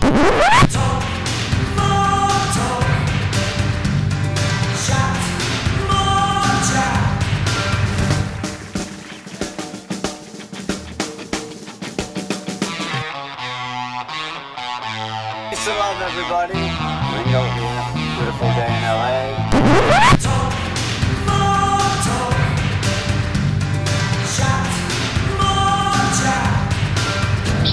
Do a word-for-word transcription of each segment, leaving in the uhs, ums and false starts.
Peace and love, everybody. Ringo here. Beautiful day in L A.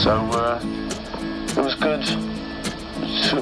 So uh, it was good to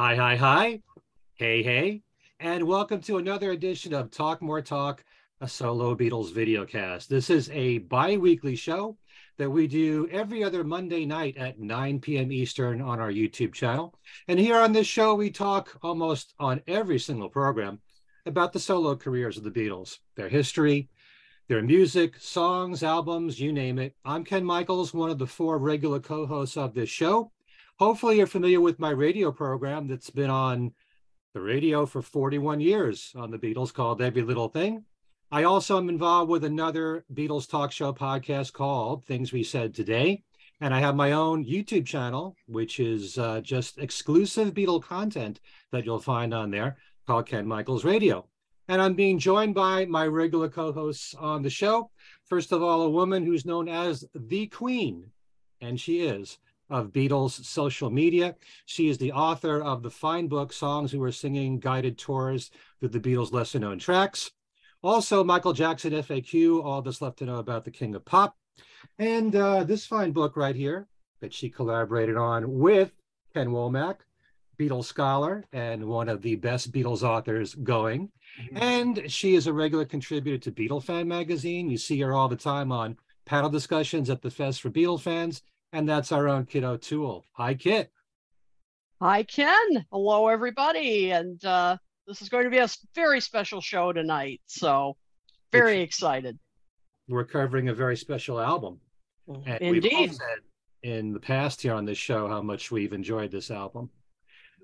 Hi, hi, hi. Hey, hey. And welcome to another edition of Talk More Talk, a solo Beatles videocast. This is a bi-weekly show that we do every other Monday night at nine p.m. Eastern on our YouTube channel. And here on this show, we talk almost on every single program about the solo careers of the Beatles, their history, their music, songs, albums, you name it. I'm Ken Michaels, one of the four regular co-hosts of this show. Hopefully you're familiar with my radio program that's been on the radio for forty-one years on the Beatles called Every Little Thing. I also am involved with another Beatles talk show podcast called Things We Said Today. And I have my own YouTube channel, which is uh, just exclusive Beatle content that you'll find on there, called Ken Michaels Radio. And I'm being joined by my regular co-hosts on the show. First of all, a woman who's known as the Queen, and she is, of Beatles social media. She is the author of the fine book, Songs We Were Singing, Guided Tours Through the Beatles' Lesser Known Tracks. Also, Michael Jackson F A Q, All That's Left to Know About the King of Pop. And uh, this fine book right here that she collaborated on with Ken Womack, Beatles scholar and one of the best Beatles authors going. And she is a regular contributor to Beatle Fan magazine. You see her all the time on panel discussions at the Fest for Beatle fans. And that's our own Kit O'Toole. Hi, Kit. Hi, Ken. Hello, everybody. And uh, this is going to be a very special show tonight. So very it's, excited. We're covering a very special album. And indeed. We've all said in the past here on this show how much we've enjoyed this album.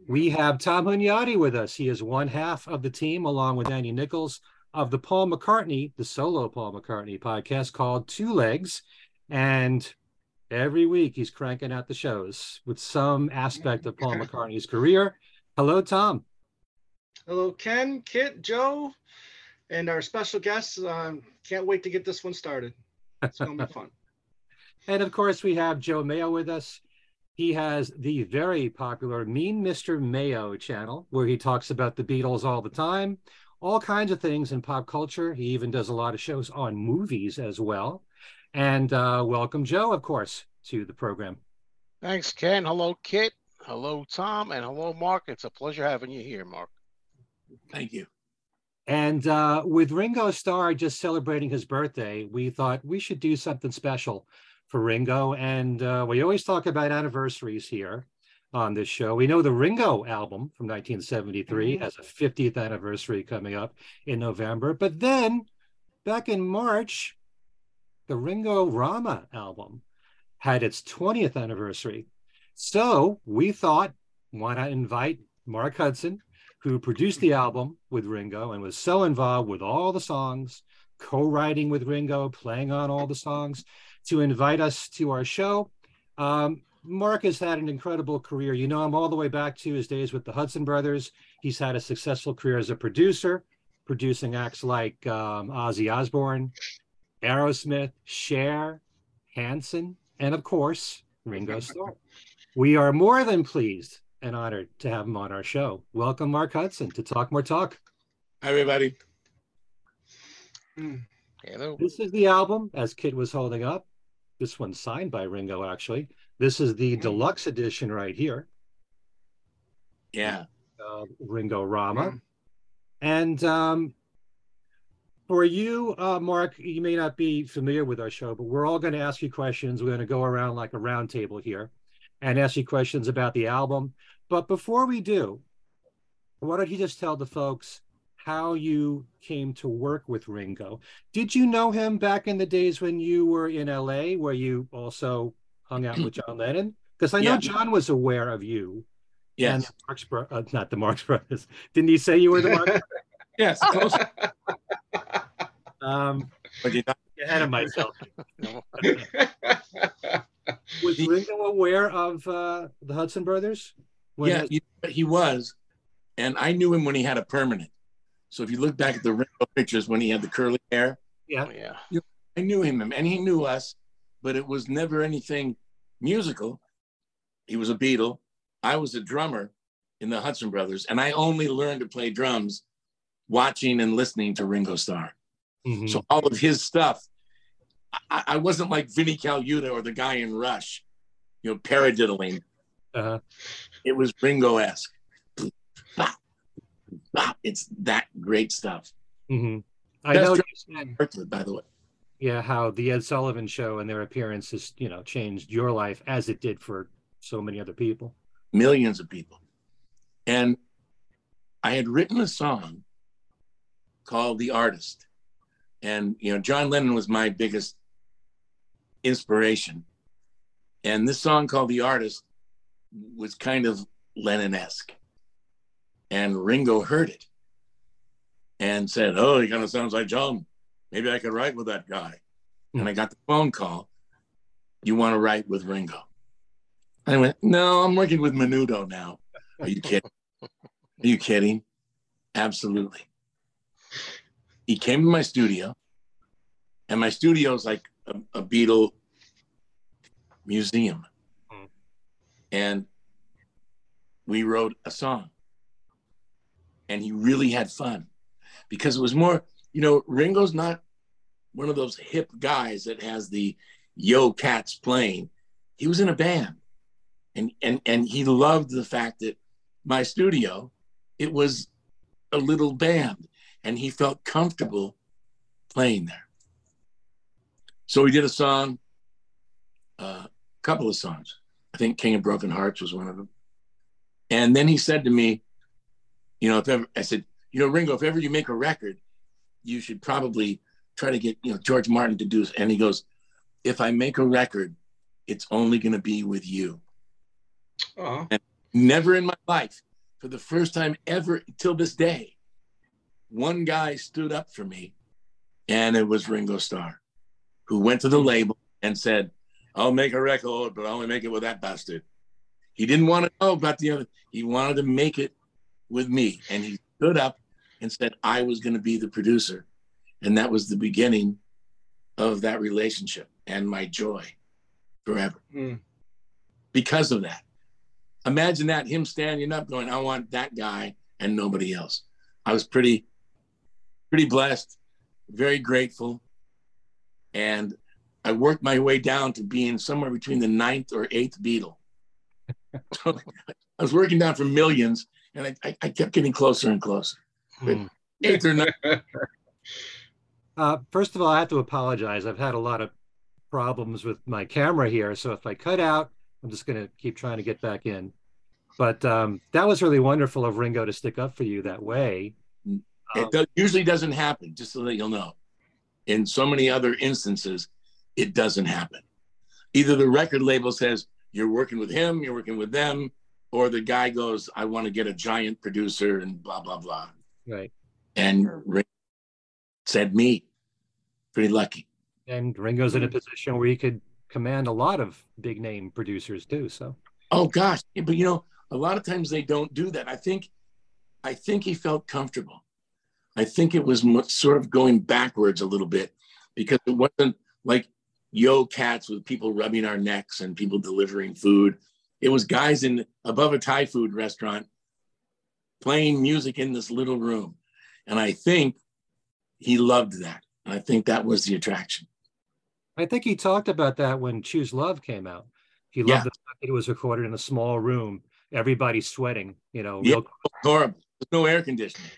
We have Tom Hunyadi with us. He is one half of the team, along with Andy Nichols, of the Paul McCartney, the solo Paul McCartney podcast called Two Legs. And every week he's cranking out the shows with some aspect of Paul McCartney's career. Hello, Tom. Hello, Ken, Kit, Joe, and our special guests. Um, can't wait to get this one started. It's going to be fun. And, of course, we have Joe Mayo with us. He has the very popular Mean Mister Mayo channel, where he talks about the Beatles all the time, all kinds of things in pop culture. He even does a lot of shows on movies as well. And uh, welcome, Joe, of course, to the program. Thanks, Ken. Hello, Kit. Hello, Tom. And hello, Mark. It's a pleasure having you here, Mark. Thank you. And uh, with Ringo Starr just celebrating his birthday, we thought we should do something special for Ringo, and uh, we always talk about anniversaries here on this show. We know the Ringo album from nineteen seventy-three mm-hmm. has a fiftieth anniversary coming up in November, but then back in March, the Ringo Rama album had its twentieth anniversary. So we thought, why not invite Mark Hudson, who produced the album with Ringo and was so involved with all the songs, co-writing with Ringo, playing on all the songs, to invite us to our show. Um, Mark has had an incredible career. You know him all the way back to his days with the Hudson Brothers. He's had a successful career as a producer, producing acts like um, Ozzy Osbourne, Aerosmith, Cher, Hanson, and of course, Ringo Starr. We are more than pleased and honored to have him on our show. Welcome, Mark Hudson, to Talk More Talk. Hi, everybody. Mm. Hello. This is the album, as Kit was holding up. This one's signed by Ringo, actually. This is the deluxe edition right here. Yeah. Uh, Ringo Rama. Yeah. And um, for you, uh, Mark, you may not be familiar with our show, but we're all going to ask you questions. We're going to go around like a round table here. and ask you questions about the album. But before we do, why don't you just tell the folks how you came to work with Ringo? Did you know him back in the days when you were in L A, where you also hung out with John Lennon? Because I know yeah. John was aware of you. Yes. And the Marx Bro- uh, not the Marx Brothers. Didn't he say you were the Marx Brothers? Yes. Close. um, ahead of myself. Was Ringo aware of uh, the Hudson Brothers? When yeah, he-, he was. And I knew him when he had a permanent. So if you look back at the Ringo pictures when he had the curly hair, yeah, yeah, you know, I knew him, and he knew us, but it was never anything musical. He was a Beatle. I was a drummer in the Hudson Brothers, and I only learned to play drums watching and listening to Ringo Starr. Mm-hmm. So all of his stuff, I, I wasn't like Vinnie Caliuta or the guy in Rush, you know, paradiddling. Uh-huh. It was Ringo-esque. It's that great stuff. Mm-hmm. I know you said, by the way. Yeah, how the Ed Sullivan Show and their appearances, you know, changed your life as it did for so many other people. Millions of people. And I had written a song called The Artist. And, you know, John Lennon was my biggest inspiration. And this song called The Artist was kind of Lennon-esque. And Ringo heard it and said, oh, he kind of sounds like John. Maybe I could write with that guy. Mm-hmm. And I got the phone call, you want to write with Ringo? And I went, no, I'm working with Menudo now. Are you kidding? Are you kidding? Absolutely. He came to my studio, and my studio is like a, a Beatle museum. Mm-hmm. And we wrote a song. And he really had fun because it was more, you know, Ringo's not one of those hip guys that has the yo cats playing. He was in a band, and and and he loved the fact that my studio, it was a little band, and he felt comfortable playing there. So we did a song, uh, a couple of songs. I think King of Broken Hearts was one of them. And then he said to me, you know, if ever, I said, you know, Ringo, if ever you make a record, you should probably try to get, you know, George Martin to do this. And he goes, if I make a record, it's only going to be with you. Uh-huh. And never in my life, for the first time ever till this day, one guy stood up for me, and it was Ringo Starr, who went to the label and said, I'll make a record, but I'll only make it with that bastard. He didn't want to know about the other. He wanted to make it with me, and he stood up and said I was going to be the producer, and that was the beginning of that relationship and my joy forever. Mm. Because of that, imagine that, him standing up going, I want that guy and nobody else. I was pretty pretty blessed, very grateful, and I worked my way down to being somewhere between the ninth or eighth Beatle. So I was working down for millions. And I, I kept getting closer and closer. Hmm. Eighth or ninth. Uh, first of all, I have to apologize. I've had a lot of problems with my camera here. So if I cut out, I'm just going to keep trying to get back in. But um, that was really wonderful of Ringo to stick up for you that way. Um, it do- usually doesn't happen, just so that you'll know. In so many other instances, it doesn't happen. Either the record label says, you're working with him, you're working with them, or the guy goes, I want to get a giant producer and blah, blah, blah. Right. And Ringo said me. Pretty lucky. And Ringo's in a position where he could command a lot of big name producers too, so. Oh gosh, but you know, a lot of times they don't do that. I think, I think he felt comfortable. I think it was sort of going backwards a little bit, because it wasn't like yo cats with people rubbing our necks and people delivering food. It was guys in above a Thai food restaurant playing music in this little room. And I think he loved that. And I think that was the attraction. I think he talked about that when Choose Love came out. He loved yeah. the fact that it was recorded in a small room, everybody sweating, you know. Yeah, real- horrible. There's no air conditioning.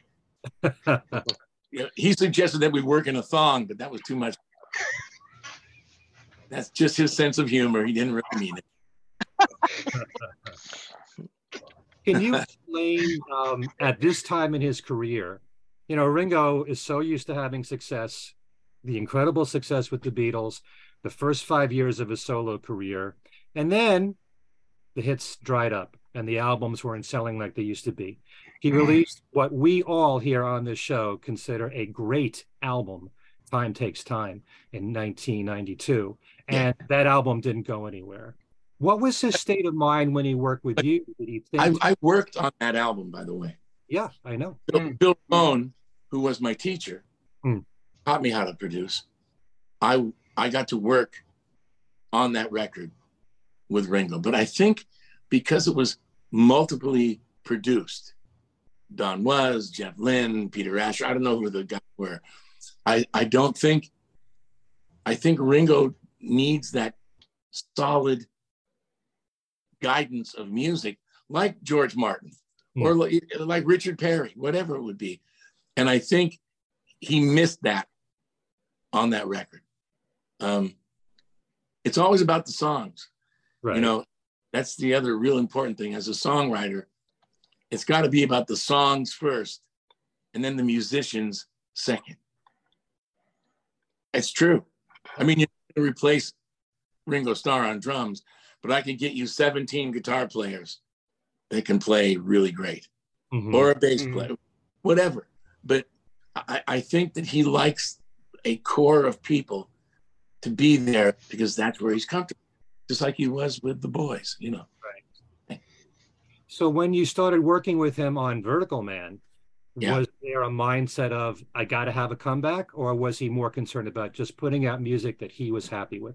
He suggested that we work in a thong, but that was too much. That's just his sense of humor. He didn't really mean it. Can you explain um, at this time in his career, you know, Ringo is so used to having success, the incredible success with the Beatles, the first five years of his solo career, and then the hits dried up and the albums weren't selling like they used to be. He released what we all here on this show consider a great album, Time Takes Time, in nineteen ninety-two. And yeah. that album didn't go anywhere. What was his state of mind when he worked with you? Did he think- I, I worked on that album, by the way. Yeah, I know. Bill, mm. Bill Ramone, who was my teacher, mm. taught me how to produce. I I got to work on that record with Ringo. But I think because it was multiply produced, Don Was, Jeff Lynne, Peter Asher, I don't know who the guys were. I, I don't think, I think Ringo needs that solid guidance of music, like George Martin, mm. or like, like Richard Perry, whatever it would be. And I think he missed that on that record. Um, it's always about the songs. Right. You know, that's the other real important thing as a songwriter. It's got to be about the songs first and then the musicians second. It's true. I mean, you can replace Ringo Starr on drums, but I could get you seventeen guitar players that can play really great, mm-hmm. or a bass mm-hmm. player, whatever. But I, I think that he likes a core of people to be there because that's where he's comfortable, just like he was with the Boys, you know. Right. So when you started working with him on Vertical Man, yeah. was there a mindset of, I got to have a comeback, or was he more concerned about just putting out music that he was happy with?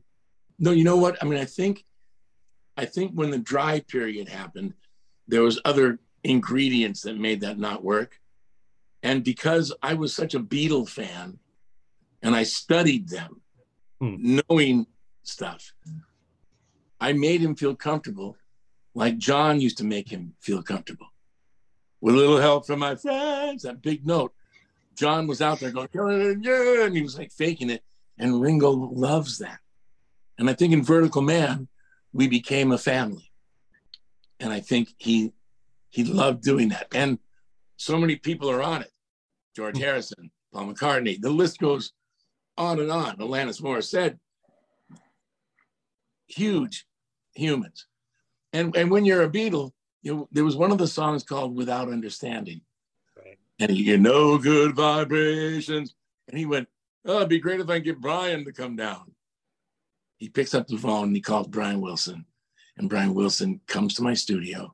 No, you know what? I mean, I think, I think when the dry period happened, there was other ingredients that made that not work. And because I was such a Beatle fan and I studied them, hmm. knowing stuff, I made him feel comfortable like John used to make him feel comfortable. With a little help from my friends, that big note. John was out there going, yeah, and he was like faking it. And Ringo loves that. And I think in Vertical Man, we became a family. And I think he he loved doing that. And so many people are on it. George Harrison, Paul McCartney, the list goes on and on. Alanis Morissette, huge humans. And, and when you're a Beatle, you know, there was one of the songs called Without Understanding. Right. And he, you know, good vibrations. And he went, oh, it'd be great if I could get Brian to come down. He picks up the phone and he calls Brian Wilson. And Brian Wilson comes to my studio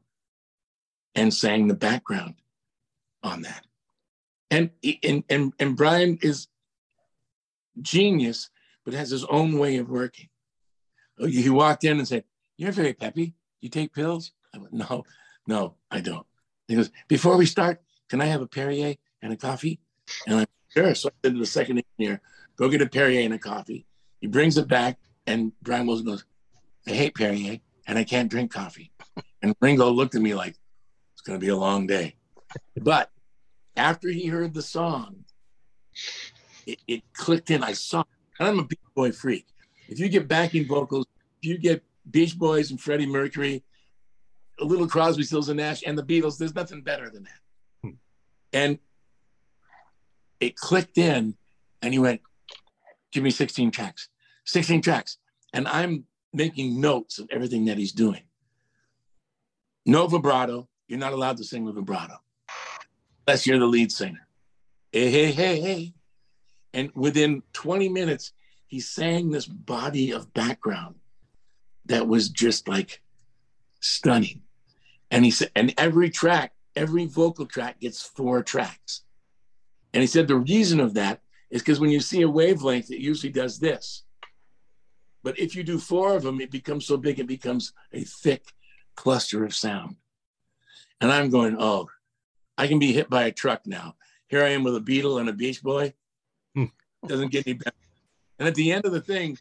and sang the background on that. And, and, and, and Brian is genius, but has his own way of working. He walked in and said, you're very peppy. You take pills? I went, no, no, I don't. He goes, before we start, can I have a Perrier and a coffee? And I'm sure. So I said to the second engineer, go get a Perrier and a coffee. He brings it back, and Brian Wilson goes, I hate Perrier, and I can't drink coffee. And Ringo looked at me like, it's going to be a long day. But after he heard the song, it, it clicked in. I saw it. And I'm a Beach Boy freak. If you get backing vocals, if you get Beach Boys and Freddie Mercury, a little Crosby, Stills and Nash, and the Beatles, there's nothing better than that. Hmm. And it clicked in, and he went, give me sixteen tracks, sixteen tracks. And I'm making notes of everything that he's doing. No vibrato. You're not allowed to sing with vibrato unless you're the lead singer. Hey, hey, hey, hey. And within twenty minutes, he sang this body of background that was just like stunning. And he said, and every track, every vocal track gets four tracks. And he said the reason of that is because when you see a wavelength, it usually does this. But if you do four of them, it becomes so big, it becomes a thick cluster of sound. And I'm going, oh, I can be hit by a truck now. Here I am with a Beatle and a Beach Boy. Doesn't get any better. And at the end of the thing,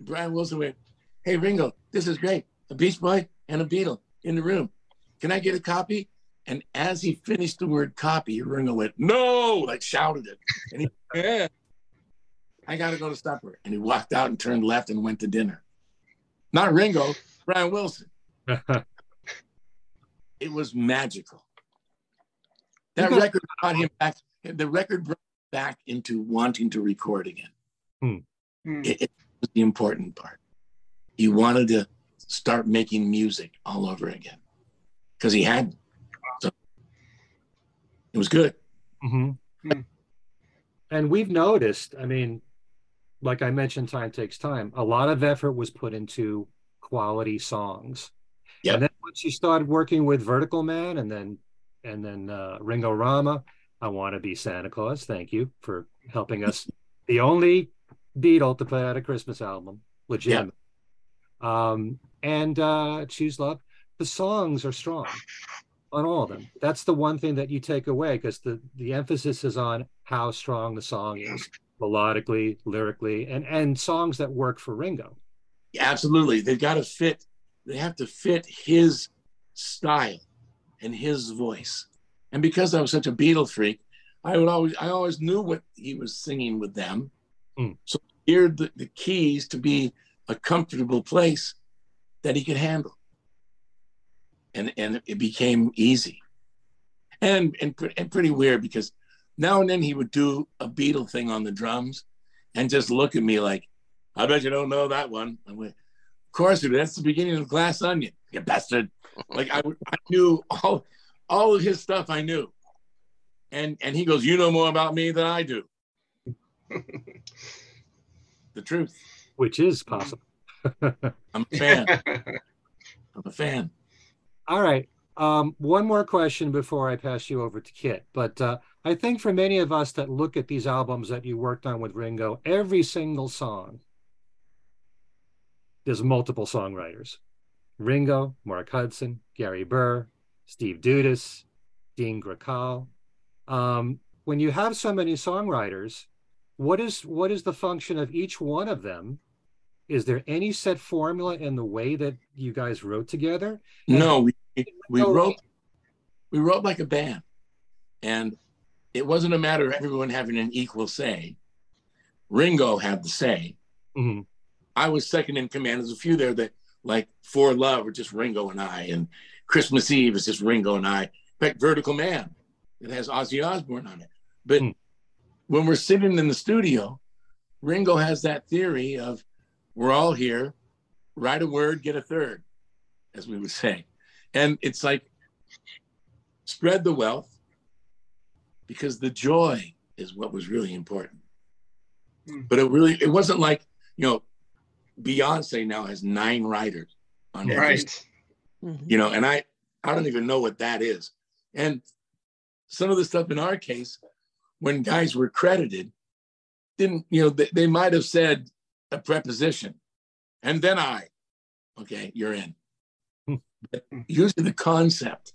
Brian Wilson went, hey, Ringo, this is great. A Beach Boy and a Beatle in the room. Can I get a copy? And as he finished the word copy, Ringo went, no, like shouted it. And he, yeah, I got to go to supper. And he walked out and turned left and went to dinner. Not Ringo, Brian Wilson. It was magical. That because, record brought him back. The record brought him back into wanting to record again. Hmm. It, it was the important part. He wanted to start making music all over again because he had. So it was good. Mm-hmm. And we've noticed, I mean, like I mentioned, Time Takes Time. A lot of effort was put into quality songs. Yep. And then once you started working with Vertical Man and then and then uh, Ringo Rama, I Want to Be Santa Claus. Thank you for helping us. The only Beatle to put out a Christmas album, legitimate. Yep. Um, and uh, Choose Love. The songs are strong on all of them. That's the one thing that you take away because the, the emphasis is on how strong the song is, melodically, lyrically, and, and songs that work for Ringo. Yeah, absolutely. They've got to fit. They have to fit his style and his voice. And because I was such a Beatle freak, I would always I always knew what he was singing with them. Mm. So I geared the, the keys to be a comfortable place that he could handle. And and it became easy. And and, and pretty weird because now and then he would do a Beatle thing on the drums and just look at me like, I bet you don't know that one. I went, of course, that's the beginning of Glass Onion, you bastard. Like I, I knew all, all of his stuff I knew. And and he goes, you know more about me than I do. The truth. Which is possible. I'm a fan. I'm a fan. All right. Um, one more question before I pass you over to Kit. But uh, I think for many of us that look at these albums that you worked on with Ringo, every single song, there's multiple songwriters. Ringo, Mark Hudson, Gary Burr, Steve Dudas, Dean Gracall. Um, when you have so many songwriters, what is what is the function of each one of them? Is there any set formula in the way that you guys wrote together? And no, we we wrote we wrote like a band. And it wasn't a matter of everyone having an equal say. Ringo had the say. Mm-hmm. I was second in command. There's a few there that like For Love are just Ringo and I, and Christmas Eve is just Ringo and I. In fact, Vertical Man, it has Ozzy Osbourne on it. But mm. when we're sitting in the studio, Ringo has that theory of we're all here, write a word, get a third, as we would say. And it's like spread the wealth because the joy is what was really important. Mm. But it really, it wasn't like, you know, Beyonce now has nine writers on every, right, you know, and I, I don't even know what that is. And some of the stuff in our case, when guys were credited, didn't, you know, they, they might have said a preposition, and then I, okay, you're in. But usually the concept,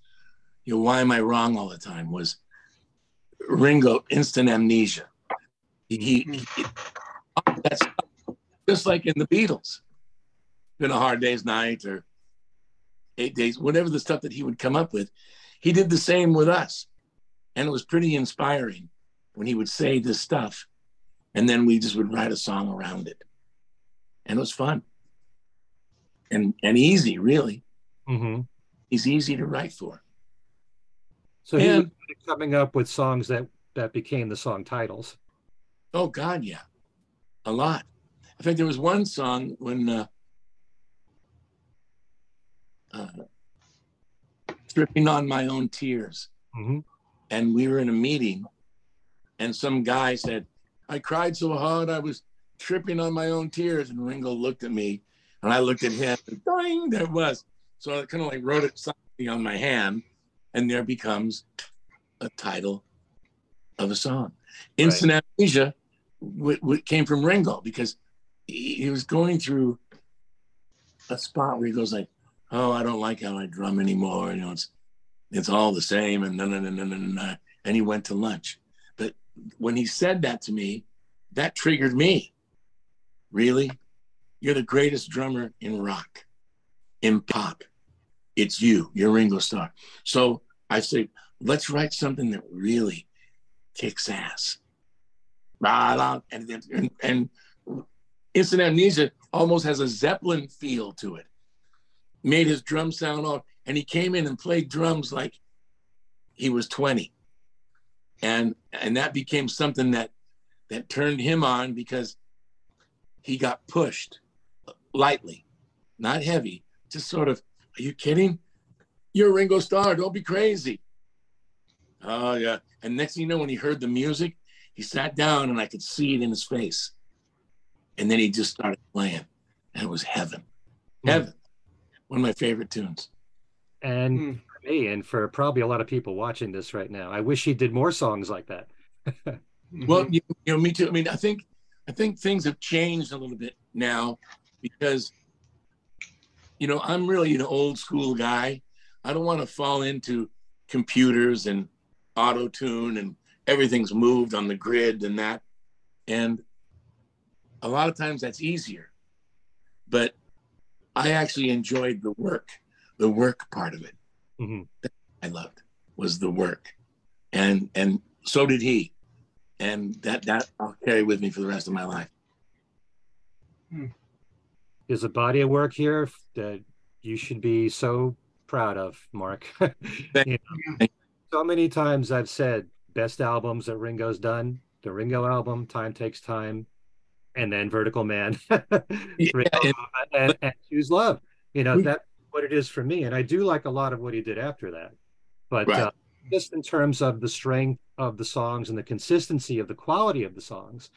you know, why am I wrong all the time was Ringo, instant amnesia. He, he, he that's just like in the Beatles, Been a Hard Day's Night or Eight Days, whatever the stuff that he would come up with, he did the same with us. And it was pretty inspiring when he would say this stuff and then we just would write a song around it. And it was fun and, and easy, really. Mm-hmm. He's easy to write for. So and, he was coming up with songs that, that became the song titles. Oh God, yeah, a lot. In fact, there was one song when uh, uh, Tripping on My Own Tears, mm-hmm. and we were in a meeting, and some guy said, I cried so hard I was tripping on my own tears, and Ringo looked at me, and I looked at him, and dang, there it was. So I kind of like wrote it silently on my hand, and there becomes a title of a song. Right. Instant Amnesia w- w- came from Ringo, because he was going through a spot where he goes like, oh, I don't like how I drum anymore. You know, it's it's all the same and no, no, no, no, no, no. And he went to lunch. But when he said that to me, that triggered me. Really? You're the greatest drummer in rock, in pop. It's you, you're Ringo Starr. So I say, let's write something that really kicks ass. And, and, and Instant Amnesia almost has a Zeppelin feel to it. made his drum sound off, and he came in and played drums like he was twenty. And and that became something that that turned him on, because he got pushed lightly, not heavy, just sort of, are you kidding? You're Ringo Starr, don't be crazy. Oh yeah. And next thing you know, when he heard the music, he sat down and I could see it in his face. And then he just started playing. And it was heaven. Heaven. Mm. One of my favorite tunes. And mm. for me, and for probably a lot of people watching this right now, I wish he did more songs like that. Well, you, you know, me too. I mean, I think I think things have changed a little bit now, because, you know, I'm really an old school guy. I don't want to fall into computers and auto-tune, and everything's moved on the grid and that. And a lot of times that's easier. But I actually enjoyed the work, the work part of it. Mm-hmm. That I loved was the work. And and so did he. And that, that I'll carry with me for the rest of my life. There's a body of work here that you should be so proud of, Mark. Thank you know, you. So many times I've said, best albums that Ringo's done, the Ringo album, Time Takes Time, and then Vertical Man, yeah, and, and, and Choose Love. You know, that's what it is for me. And I do like a lot of what he did after that. But right. uh, just in terms of the strength of the songs and the consistency of the quality of the songs.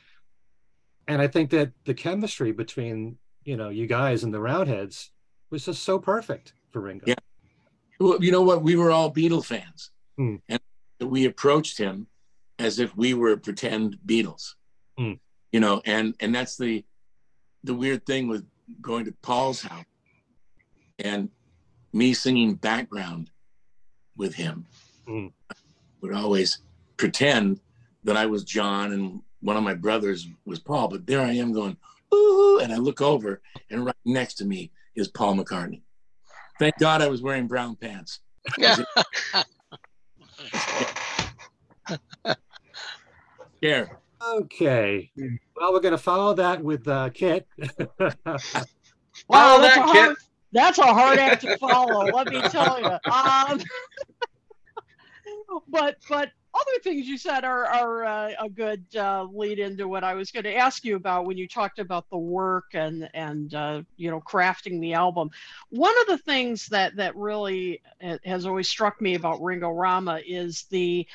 And I think that the chemistry between, you know, you guys and the Roundheads was just so perfect for Ringo. Yeah. Well, you know what? We were all Beatles fans. Mm. And we approached him as if we were pretend Beatles. Mm. You know, and, and that's the the weird thing with going to Paul's house and me singing background with him. Mm. I would always pretend that I was John and one of my brothers was Paul, but there I am going, ooh, and I look over and right next to me is Paul McCartney. Thank God I was wearing brown pants. Yeah. Yeah. Okay. Well, we're going to follow that with uh, Kit. Wow, wow, that's, that, a hard, Kit. That's a hard act to follow, let me tell you. Um, but but other things you said are, are uh, a good uh, lead into what I was going to ask you about when you talked about the work and, and uh, you know, crafting the album. One of the things that, that really has always struck me about Ringorama is the,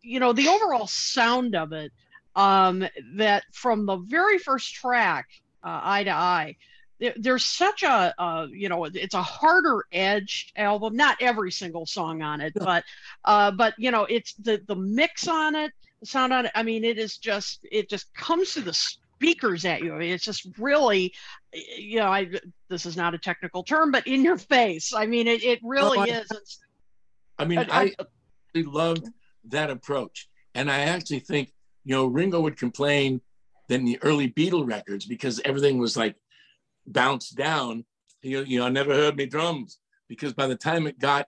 you know, the overall sound of it. Um, that from the very first track, uh, Eye to Eye, there, there's such a, uh, you know, it's a harder edged album, not every single song on it, but, uh, but, you know, it's the, the mix on it, the sound on it. I mean, it is just, it just comes to the speakers at you. I mean, it's just really, you know, I, this is not a technical term, but in your face. I mean, it, it really oh, I, is. It's, I mean, I, I loved that approach. And I actually think, you know, Ringo would complain than the early Beatle records because everything was like bounced down. You, you know, I never heard any drums because by the time it got,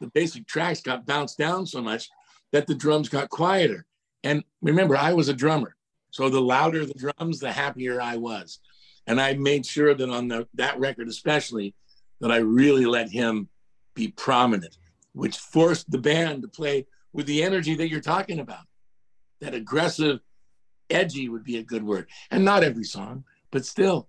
the basic tracks got bounced down so much that the drums got quieter. And remember, I was a drummer. So the louder the drums, the happier I was. And I made sure that on the, that record especially, that I really let him be prominent, which forced the band to play with the energy that you're talking about. That aggressive, edgy would be a good word. And not every song, but still.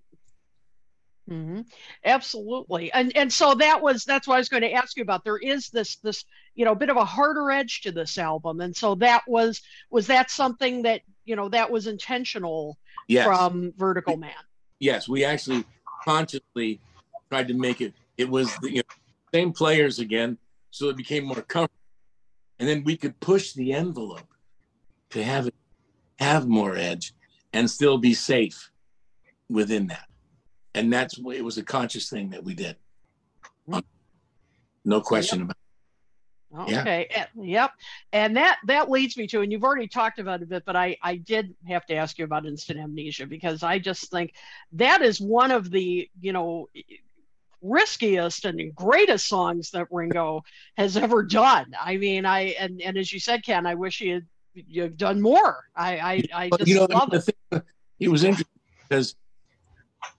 Mm-hmm. Absolutely. And and so that was, that's what I was going to ask you about. There is this, this you know, bit of a harder edge to this album. And so that was, was that something that, you know, that was intentional yes. from Vertical Man? Yes, we actually consciously tried to make it, it was the you know, same players again, so it became more comfortable. And then we could push the envelope to have it, have more edge and still be safe within that. And that's, it was a conscious thing that we did. No question yep. about it. Okay, yeah. Yep. And that, that leads me to, and you've already talked about it a bit, but I, I did have to ask you about Instant Amnesia because I just think that is one of the, you know, riskiest and greatest songs that Ringo has ever done. I mean, I, and, and as you said, Ken, I wish he had, you've done more. I I, I just you know, love it. Thing, it was interesting because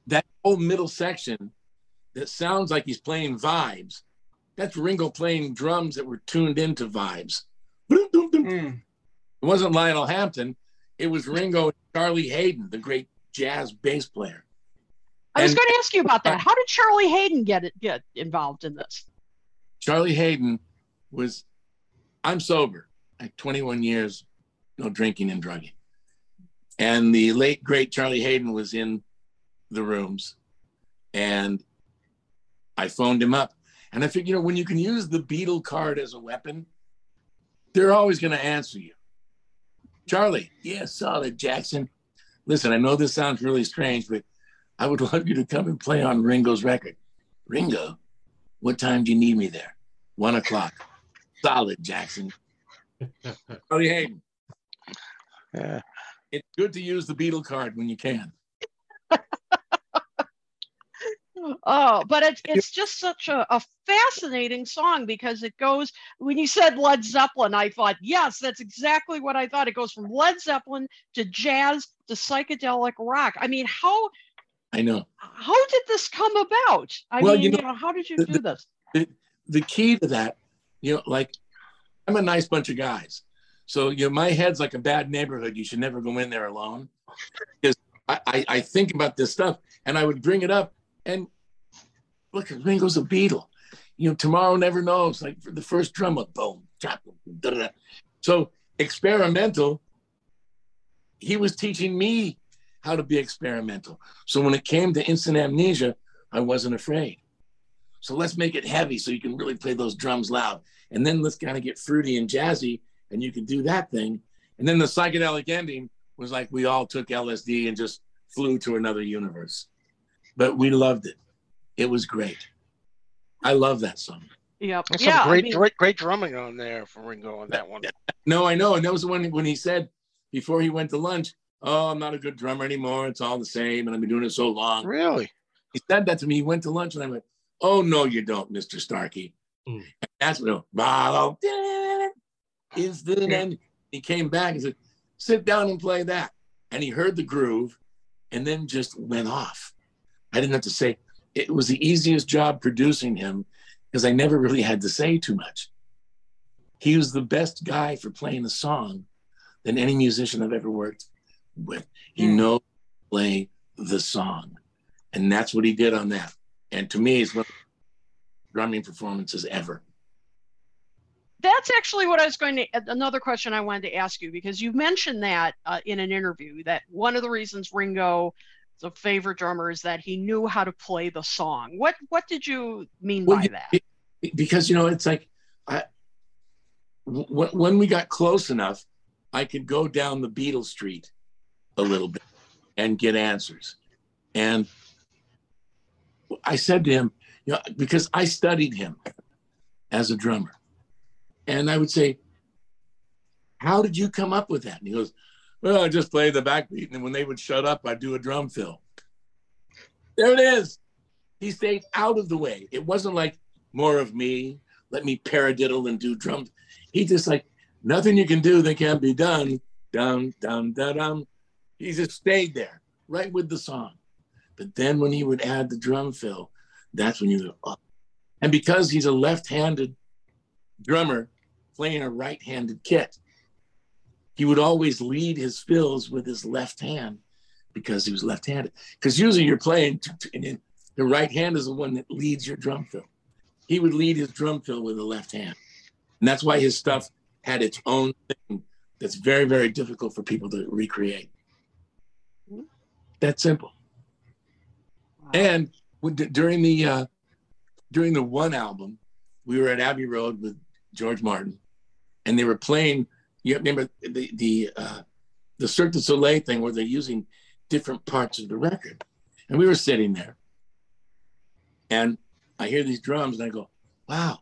that whole middle section that sounds like he's playing vibes. That's Ringo playing drums that were tuned into vibes. Mm. It wasn't Lionel Hampton. It was Ringo and Charlie Hayden, the great jazz bass player. I and, was going to ask you about that. How did Charlie Hayden get it, get involved in this? Charlie Hayden was, I'm sober, like twenty-one years, no drinking and drugging. And the late, great Charlie Hayden was in the rooms. And I phoned him up. And I figured, you know, when you can use the Beatle card as a weapon, they're always going to answer you. Charlie, yeah, solid, Jackson. Listen, I know this sounds really strange, but I would love you to come and play on Ringo's record. Ringo, what time do you need me there? One o'clock. Solid, Jackson. Charlie Hayden. Yeah. It's good to use the Beatle card when you can. Oh, but it's it's just such a, a fascinating song, because it goes, when you said Led Zeppelin, I thought, yes, that's exactly what I thought. It goes from Led Zeppelin to jazz to psychedelic rock. I mean, how I know how did this come about? I well, mean, you know, you know, how did you the, do this? The, the key to that, you know, like, I'm a nice bunch of guys. So, you know, my head's like a bad neighborhood. You should never go in there alone. Because I, I, I think about this stuff, and I would bring it up. And look, Ringo's a Beatle. You know, tomorrow never knows. Like, for the first drum up, boom, chop, da, da, da. So experimental, he was teaching me how to be experimental. So when it came to Instant Amnesia, I wasn't afraid. So let's make it heavy so you can really play those drums loud. And then let's kind of get fruity and jazzy, and you can do that thing. And then the psychedelic ending was like, we all took L S D and just flew to another universe. But we loved it. It was great. I love that song. Yep. There's yeah, some great, I mean, great, great drumming on there for Ringo on that one. No, I know, and that was the one when he said before he went to lunch, "Oh, I'm not a good drummer anymore. It's all the same, and I've been doing it so long." Really? He said that to me. He went to lunch, and I went, "Oh no, you don't, Mister Starkey." Mm. And that's what Bottle is the end. He came back and said, "Sit down and play that," and he heard the groove, and then just went off. I didn't have to say, it was the easiest job producing him because I never really had to say too much. He was the best guy for playing a song than any musician I've ever worked with. He mm. knows how to play the song. And that's what he did on that. And to me, it's one of the drumming performances ever. That's actually what I was going to, another question I wanted to ask you, because you mentioned that uh, in an interview, that one of the reasons Ringo, the favorite drummer, is that he knew how to play the song. What what did you mean well, by that? Because, you know, it's like, I, w- when we got close enough, I could go down the Beatles street a little bit and get answers. And I said to him, you know, because I studied him as a drummer. And I would say, how did you come up with that? And he goes, well, I just played the backbeat, and then when they would shut up, I'd do a drum fill. There it is. He stayed out of the way. It wasn't like more of me, let me paradiddle and do drums. He just like, nothing you can do that can't be done. Dum, dum, da, dum. He just stayed there, right with the song. But then when he would add the drum fill, that's when you go, oh. And because he's a left-handed drummer playing a right-handed kit, he would always lead his fills with his left hand because he was left-handed. Because usually you're playing, and then the right hand is the one that leads your drum fill. He would lead his drum fill with the left hand. And that's why his stuff had its own thing that's very, very difficult for people to recreate. That simple. Wow. And during the, uh, during the One album, we were at Abbey Road with George Martin, and they were playing... You remember the the uh, the Cirque du Soleil thing where they're using different parts of the record. And we were sitting there, and I hear these drums, and I go, wow,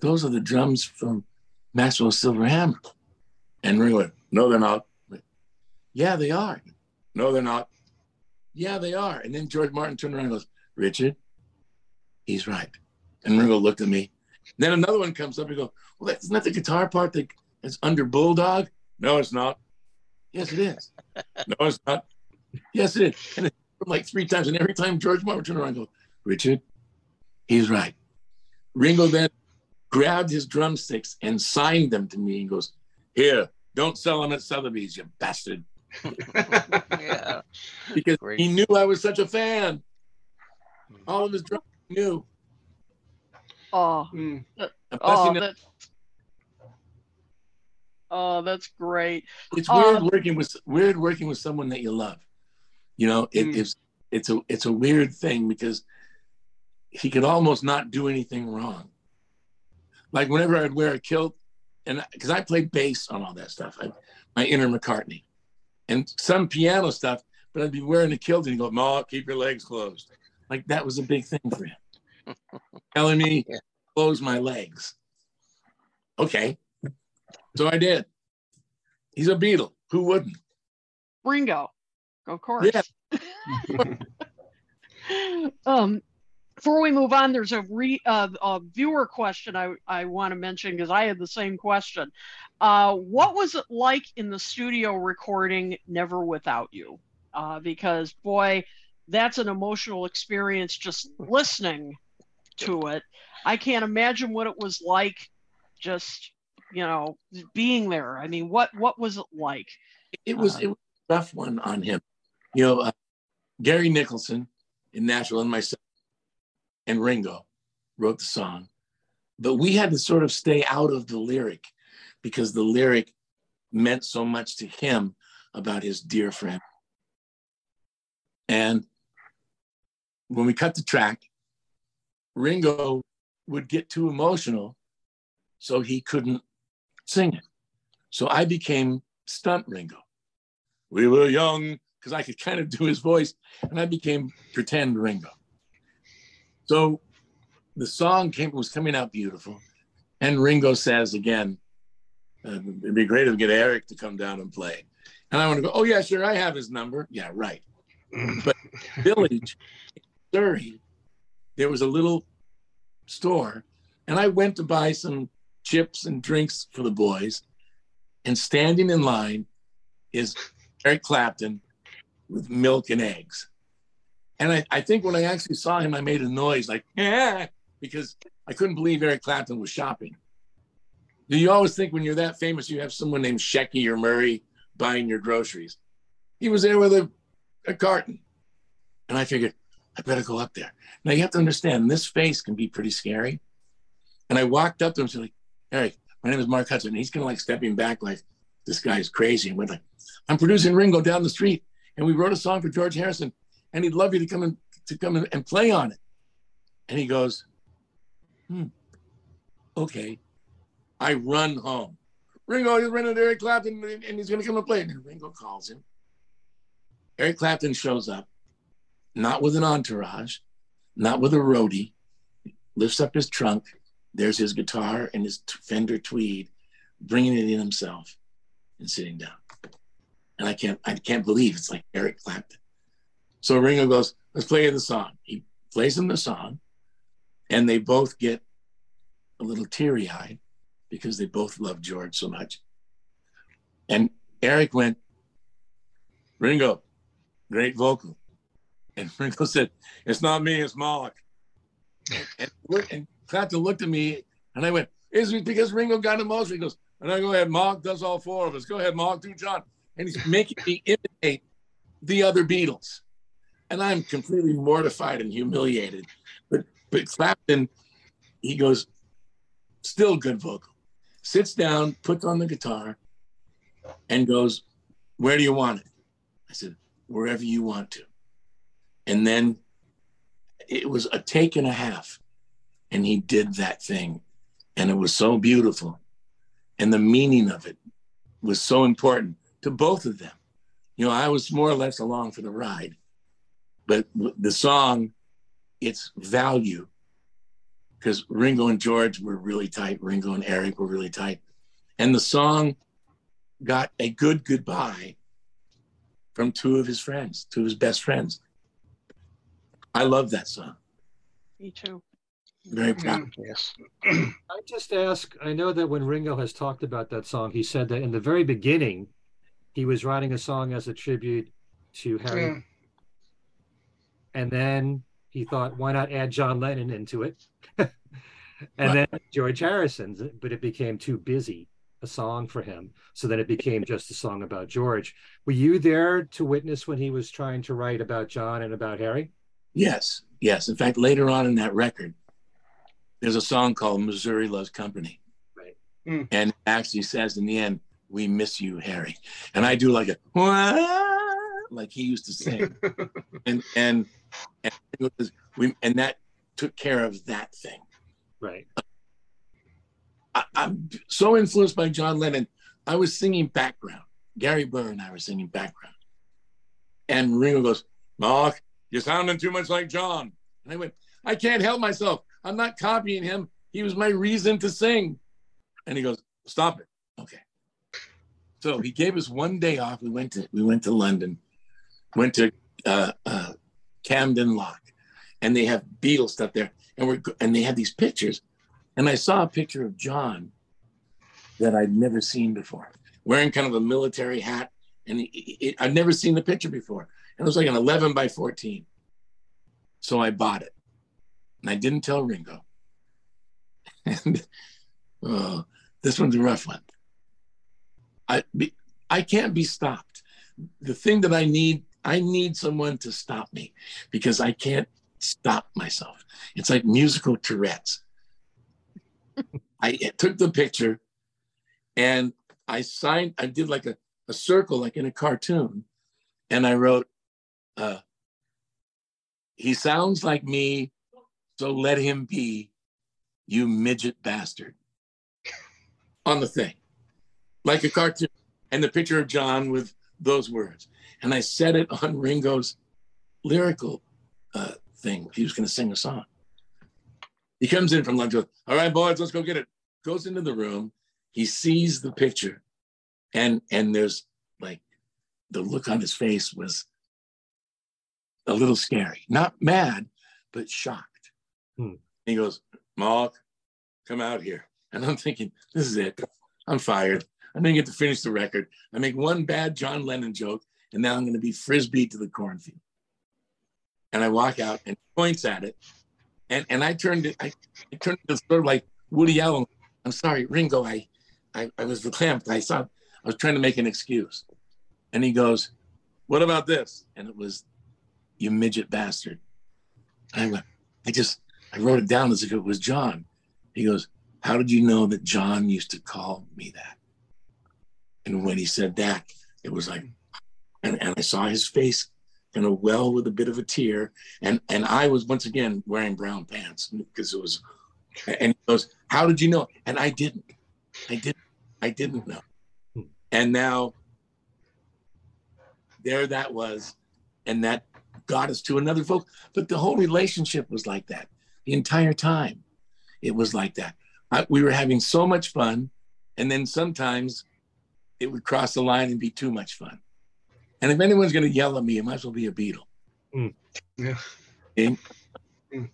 those are the drums from Maxwell Silver Hammer. And we went, no, they're not. Went, yeah, they are. No, they're not. Yeah, they are. And then George Martin turned around and goes, Richard, he's right. And Ringo looked at me. And then another one comes up and goes, well, that's not the guitar part that... It's under Bulldog? No, it's not. Yes, it is. No, it's not. Yes, it is. And it's like three times. And every time George Martin turned around and goes, Richard, he's right. Ringo then grabbed his drumsticks and signed them to me and goes, here, don't sell them at Sotheby's, you bastard. Yeah. Because Great. He knew I was such a fan. All of his drums knew. Oh, mm. that, oh, that's, oh, that's great. It's oh. weird working with weird working with someone that you love. You know, it, mm. it's it's a it's a weird thing because he could almost not do anything wrong. Like whenever I'd wear a kilt, and because I played bass on all that stuff, I, my inner McCartney, and some piano stuff, but I'd be wearing a kilt and he'd go, "Ma, keep your legs closed." Like that was a big thing for him. Telling me, yeah. close my legs. Okay. So I did. He's a Beatle. Who wouldn't? Ringo. Of course. Yeah. um, before we move on, there's a, re, uh, a viewer question I, I want to mention because I had the same question. Uh, what was it like in the studio recording Never Without You? Uh, because, boy, that's an emotional experience just listening to it. I can't imagine what it was like just, you know, being there. I mean, what what was it like? It was, uh, it was a rough one on him. You know, uh, Gary Nicholson in Nashville and myself and Ringo wrote the song. But we had to sort of stay out of the lyric because the lyric meant so much to him about his dear friend. And when we cut the track, Ringo would get too emotional, so he couldn't sing it. So I became stunt Ringo. We were young, because I could kind of do his voice, and I became pretend Ringo. So the song came was coming out beautiful, and Ringo says again, uh, it'd be great if we get Eric to come down and play. And I want to go, oh yeah, sure, I have his number. Yeah, right. But Village, Surrey, there was a little store, and I went to buy some chips and drinks for the boys, and standing in line is Eric Clapton with milk and eggs. And I, I think when I actually saw him, I made a noise like, yeah, because I couldn't believe Eric Clapton was shopping. Do you always think when you're that famous, you have someone named Shecky or Murray buying your groceries? He was there with a, a carton. And I figured, I better go up there. Now you have to understand, this face can be pretty scary. And I walked up to him and said, like, Eric, my name is Mark Hudson. And he's kind of like stepping back like, this guy is crazy. And went like, I'm producing Ringo down the street. And we wrote a song for George Harrison. And he'd love you to come and to come in and play on it. And he goes, hmm, okay. I run home. Ringo, he's running to Eric Clapton and he's gonna come and play. And Ringo calls him. Eric Clapton shows up. Not with an entourage, not with a roadie, lifts up his trunk, there's his guitar and his Fender Tweed, bringing it in himself and sitting down. And I can't I can't believe it's like Eric Clapton. So Ringo goes, let's play the song. He plays him the song, and they both get a little teary-eyed because they both love George so much. And Eric went, Ringo, great vocal. And Ringo said, it's not me, it's Moloch. And, and Clapton looked at me and I went, is it because Ringo got emotional? He goes, and I go ahead, Moloch does all four of us. Go ahead, Moloch, do John. And he's making me imitate the other Beatles. And I'm completely mortified and humiliated. But, but Clapton, he goes, still good vocal. Sits down, puts on the guitar and goes, where do you want it? I said, wherever you want to. And then it was a take and a half. And he did that thing. And it was so beautiful. And the meaning of it was so important to both of them. You know, I was more or less along for the ride. But the song, its value, because Ringo and George were really tight. Ringo and Eric were really tight. And the song got a good goodbye from two of his friends, two of his best friends. I love that song. Me too. Very proud. Yes. I just ask, I know that when Ringo has talked about that song, he said that in the very beginning, he was writing a song as a tribute to Harry. Yeah. And then he thought, why not add John Lennon into it? And right. then George Harrison's, but it became too busy a song for him. So then it became just a song about George. Were you there to witness when he was trying to write about John and about Harry? Yes, yes. In fact, later on in that record, there's a song called Missouri Loves Company. Right. Mm. And it actually says in the end, we miss you, Harry. And I do like a, Wah! Like he used to sing. and and and, it was, we, and that took care of that thing. Right. I, I'm so influenced by John Lennon. I was singing background. Gary Burr and I were singing background. And Ringo goes, Mark, you're sounding too much like John. And I went, I can't help myself. I'm not copying him. He was my reason to sing. And he goes, stop it. Okay. So he gave us one day off. We went to we went to London, went to uh, uh, Camden Lock, and they have Beatles stuff there. And we're and they had these pictures, and I saw a picture of John that I'd never seen before, wearing kind of a military hat, and it, it, I'd never seen the picture before. And it was like an eleven by fourteen. So I bought it, and I didn't tell Ringo. And oh, this one's a rough one. I I can't be stopped. The thing that I need, I need someone to stop me because I can't stop myself. It's like musical Tourette's. I, I took the picture and I signed, I did like a, a circle like in a cartoon and I wrote, uh, he sounds like me, so let him be, you midget bastard, on the thing. Like a cartoon, and the picture of John with those words. And I said it on Ringo's lyrical uh, thing. He was going to sing a song. He comes in from lunch, goes, all right, boys, let's go get it. Goes into the room. He sees the picture. And and there's like, the look on his face was a little scary. Not mad, but shocked. Hmm. He goes, Mark, come out here. And I'm thinking, this is it. I'm fired. I didn't get to finish the record. I make one bad John Lennon joke, and now I'm going to be frisbeed to the cornfield. And I walk out and points at it, and and I turned it. I, I turned it sort of like Woody Allen. I'm sorry, Ringo. I, I, I was reclamped. I saw. I was trying to make an excuse, and he goes, "What about this?" And it was, "You midget bastard." And I went. I just. I wrote it down as if it was John. He goes, "How did you know that John used to call me that?" And when he said that, it was like, and, and I saw his face kind of well with a bit of a tear. And and I was once again wearing brown pants because it was, and he goes, how did you know? And I didn't, I didn't, I didn't know. And now there that was, and that got us to another vocal. But the whole relationship was like that the entire time. It was like that. I, we were having so much fun. And then sometimes it would cross the line and be too much fun. And if anyone's going to yell at me, it might as well be a Beatle. Mm. Yeah. And, mm.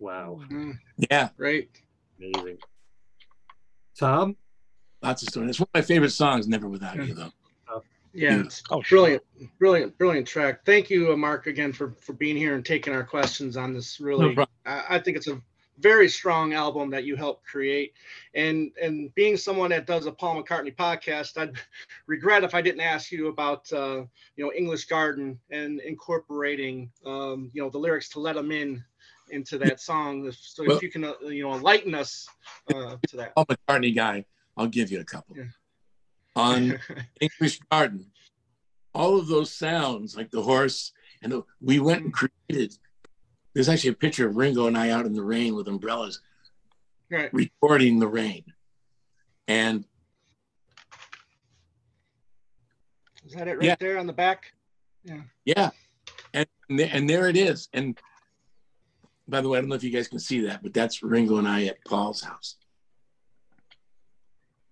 Wow. Mm. Yeah. Great. Amazing. Tom? Lots of stories. It's one of my favorite songs, Never Without yeah. You, though. Uh, yeah. You. Oh, brilliant, sure. brilliant, brilliant track. Thank you, Mark, again, for, for being here and taking our questions on this really. No problem. I, I think it's a very strong album that you helped create, and and being someone that does a Paul McCartney podcast, I'd regret if I didn't ask you about uh you know English Garden and incorporating um you know the lyrics to Let 'Em In into that song. So well, if you can uh, you know enlighten us uh to that. Paul McCartney guy, I'll give you a couple yeah. on English Garden. All of those sounds like the horse, and the, we went and created. There's actually a picture of Ringo and I out in the rain with umbrellas, right. recording the rain. And is that it right yeah. there on the back? Yeah. Yeah. And, and there it is. And by the way, I don't know if you guys can see that, but that's Ringo and I at Paul's house.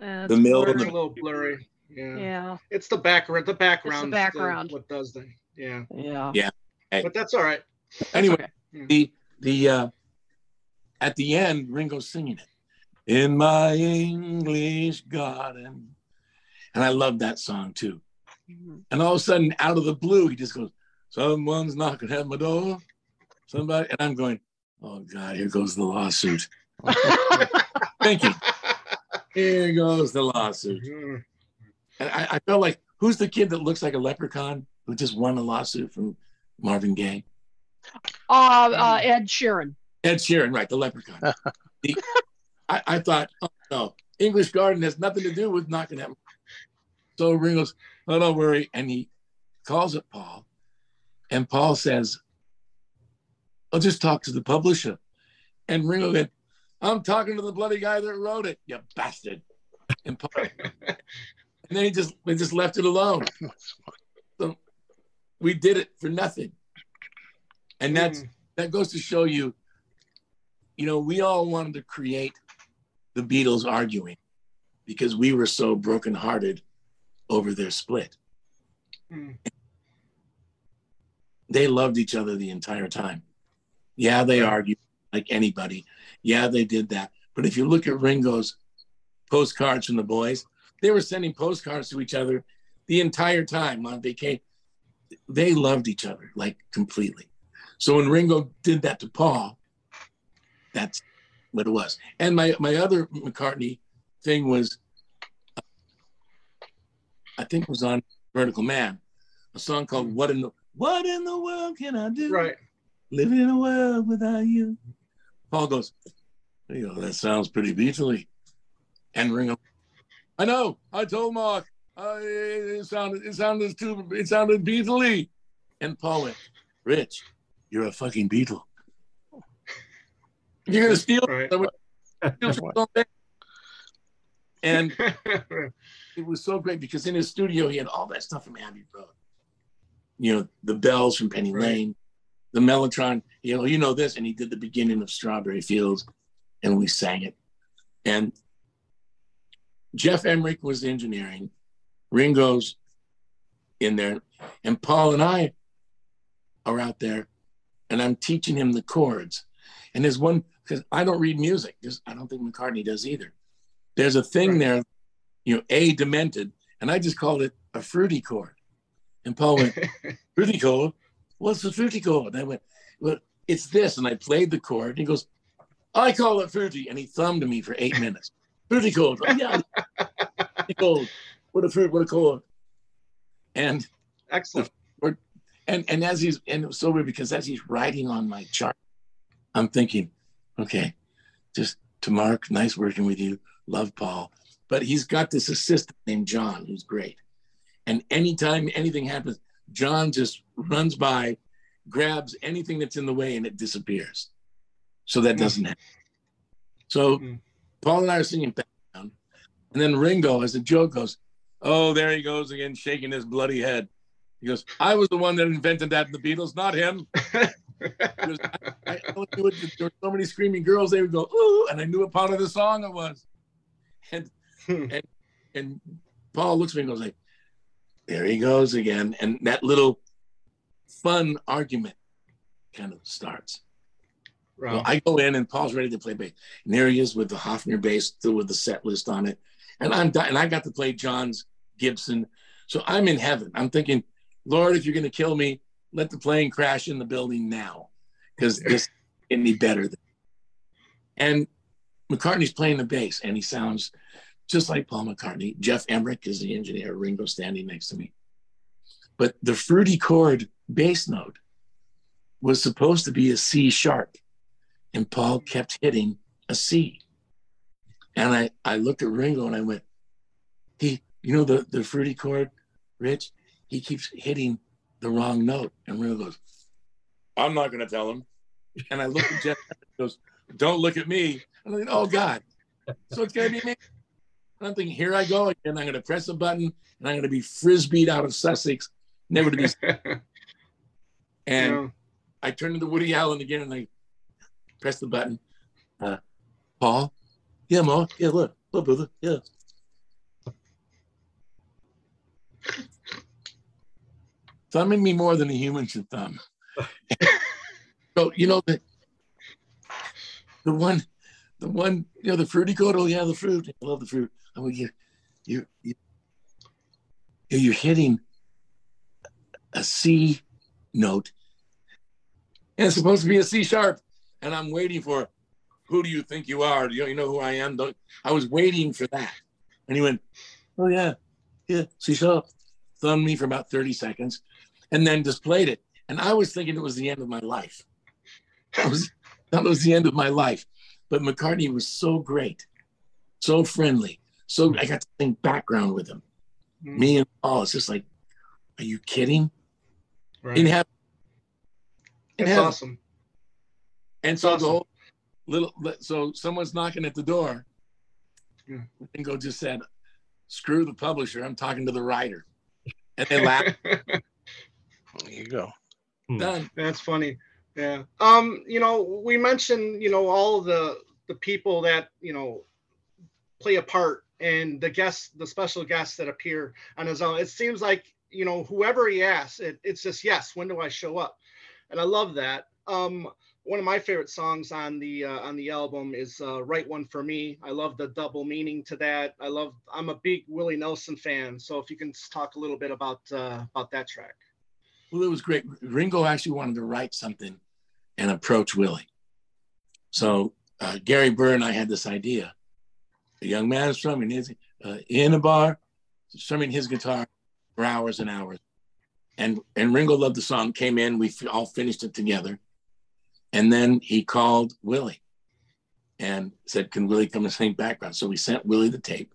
Uh, the mill blurry, the- a little blurry. Yeah. Yeah. It's the background. The background. It's the background. The, what does the yeah. Yeah. Yeah. Hey. But that's all right. Anyway. Okay. The the uh, at the end, Ringo's singing it in my English garden, and I love that song too. And all of a sudden, out of the blue, he just goes, "Someone's knocking at my door, somebody, and I'm going, oh God, here goes the lawsuit. Thank you. Here goes the lawsuit. And I, I felt like, who's the kid that looks like a leprechaun who just won a lawsuit from Marvin Gaye? Uh, uh, Ed Sheeran. Ed Sheeran, right, the leprechaun. the, I, I thought, oh no, English Garden has nothing to do with knocking at my. So Ringo's, oh, don't worry. And he calls up Paul, and Paul says, I'll just talk to the publisher. And Ringo went, I'm talking to the bloody guy that wrote it, you bastard. And Paul, and then he just, we just left it alone. So we did it for nothing. And that's, mm. that goes to show you, you know, we all wanted to create the Beatles arguing because we were so brokenhearted over their split. Mm. They loved each other the entire time. Yeah, they argued like anybody. Yeah, they did that. But if you look at Ringo's postcards from the boys, they were sending postcards to each other the entire time on vacation. They loved each other like completely. So when Ringo did that to Paul, that's what it was. And my, my other McCartney thing was, uh, I think it was on Vertical Man, a song called What in the What in the World Can I Do? Right. Living in a world without you. Paul goes, you know, that sounds pretty Beatlesy. And Ringo, I know, I told Mark, uh, it sounded it sounded too it sounded Beatlesy. And Paul went, Rich, you're a fucking Beatle. You're gonna steal, right. steal something. And it was so great because in his studio he had all that stuff from Abbey Road. You know, the bells from Penny right. Lane, the Mellotron, you know, you know this, and he did the beginning of Strawberry Fields, and we sang it. And Jeff Emmerich was engineering, Ringo's in there, and Paul and I are out there, and I'm teaching him the chords. And there's one, because I don't read music, because I don't think McCartney does either. There's a thing right. there, you know, A demented, and I just called it a fruity chord. And Paul went, fruity chord? What's the fruity chord? And I went, well, it's this. And I played the chord. And he goes, I call it fruity. And he thumbed me for eight minutes. Fruity chord. Oh, yeah. Fruity chord. What a fruit, what a chord. And excellent. The, and and as he's, and it was so weird because as he's writing on my chart, I'm thinking, okay, just to Mark, nice working with you. Love Paul. But he's got this assistant named John, who's great. And anytime anything happens, John just runs by, grabs anything that's in the way, and it disappears. So that doesn't happen. So mm-hmm. Paul and I are singing back down. And then Ringo, as a joke, goes, oh, there he goes again, shaking his bloody head. He goes, I was the one that invented that in the Beatles, not him. Goes, I, I only knew it, there were so many screaming girls, they would go, ooh, and I knew what part of the song it was. And, and, and Paul looks at me and goes like, there he goes again. And that little fun argument kind of starts. Right. So I go in and Paul's ready to play bass. And there he is with the Hofner bass, still with the set list on it. And I'm di- and I got to play John's Gibson. So I'm in heaven. I'm thinking, Lord, if you're going to kill me, let the plane crash in the building now. Because this can be better. Than- and McCartney's playing the bass and he sounds just like Paul McCartney. Jeff Emmerich is the engineer, Ringo standing next to me. But the fruity chord bass note was supposed to be a C sharp, and Paul kept hitting a C. And I, I looked at Ringo and I went, he, you know the, the fruity chord, Rich? He keeps hitting the wrong note. And Ringo goes, I'm not gonna tell him. And I looked at Jeff and goes, don't look at me. And I went, oh God, so it's gonna be me. And I'm thinking, here I go again. I'm going to press a button, and I'm going to be frisbeed out of Sussex, never to be. And yeah. I turned into Woody Allen again, and I pressed the button. Uh, Paul, yeah, Ma, yeah, look, look, brother, yeah. Thumbing me more than a human should thumb. So you know the the one. The one, you know, the fruity chord. Oh yeah, the fruit. I love the fruit. I mean, you, you, you, you're hitting a C note, and it's supposed to be a C sharp. And I'm waiting for, who do you think you are? Do you know who I am? Don't, I was waiting for that. And he went, oh yeah, yeah, C sharp. Thumbed me for about thirty seconds and then just played it. And I was thinking it was the end of my life. That was, that was the end of my life. But McCartney was so great, so friendly. So I got to sing background with him. Mm. Me and Paul, it's just like, are you kidding? Right. In heaven. In That's heaven. Awesome. And so awesome. the whole little, so someone's knocking at the door. Yeah. Ringo just said, screw the publisher, I'm talking to the writer. And they laughed. There you go. Done. That's funny. Yeah. Um, you know, we mentioned, you know, all the the people that, you know, play a part and the guests, the special guests that appear on his own. It seems like, you know, whoever he asks, it, it's just, yes, when do I show up? And I love that. Um, one of my favorite songs on the uh, on the album is uh, Write One For Me. I love the double meaning to that. I love, I'm a big Willie Nelson fan. So if you can talk a little bit about uh, about that track. Well, it was great. Ringo actually wanted to write something and approach Willie. So uh, Gary Burr and I had this idea. A young man strumming his, uh, in a bar, strumming his guitar for hours and hours. And and Ringo loved the song, came in, we f- all finished it together. And then he called Willie and said, can Willie come and sing background? So we sent Willie the tape.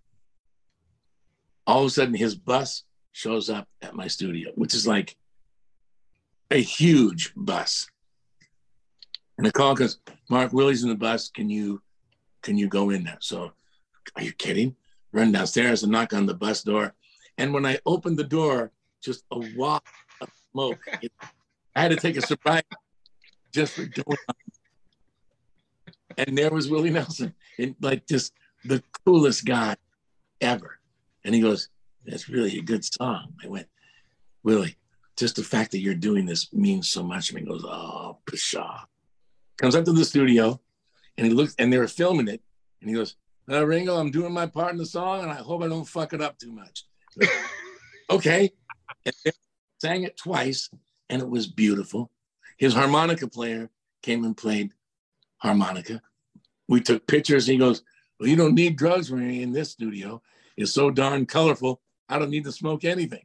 All of a sudden, his bus shows up at my studio, which is like a huge bus. And the call goes, Mark, Willie's in the bus. Can you, can you go in there? So, are you kidding? Run downstairs and knock on the bus door. And when I opened the door, just a waft of smoke. It, I had to take a sobriety just for going on. And there was Willie Nelson, and like just the coolest guy ever. And he goes, that's really a good song. I went, Willie, just the fact that you're doing this means so much to me. He goes, oh, pshaw. Comes up to the studio, and he looks, and they were filming it, and he goes, Uh, Ringo, I'm doing my part in the song, and I hope I don't fuck it up too much. But, okay. And they sang it twice, and it was beautiful. His harmonica player came and played harmonica. We took pictures, and he goes, well, you don't need drugs when you're in this studio. It's so darn colorful, I don't need to smoke anything.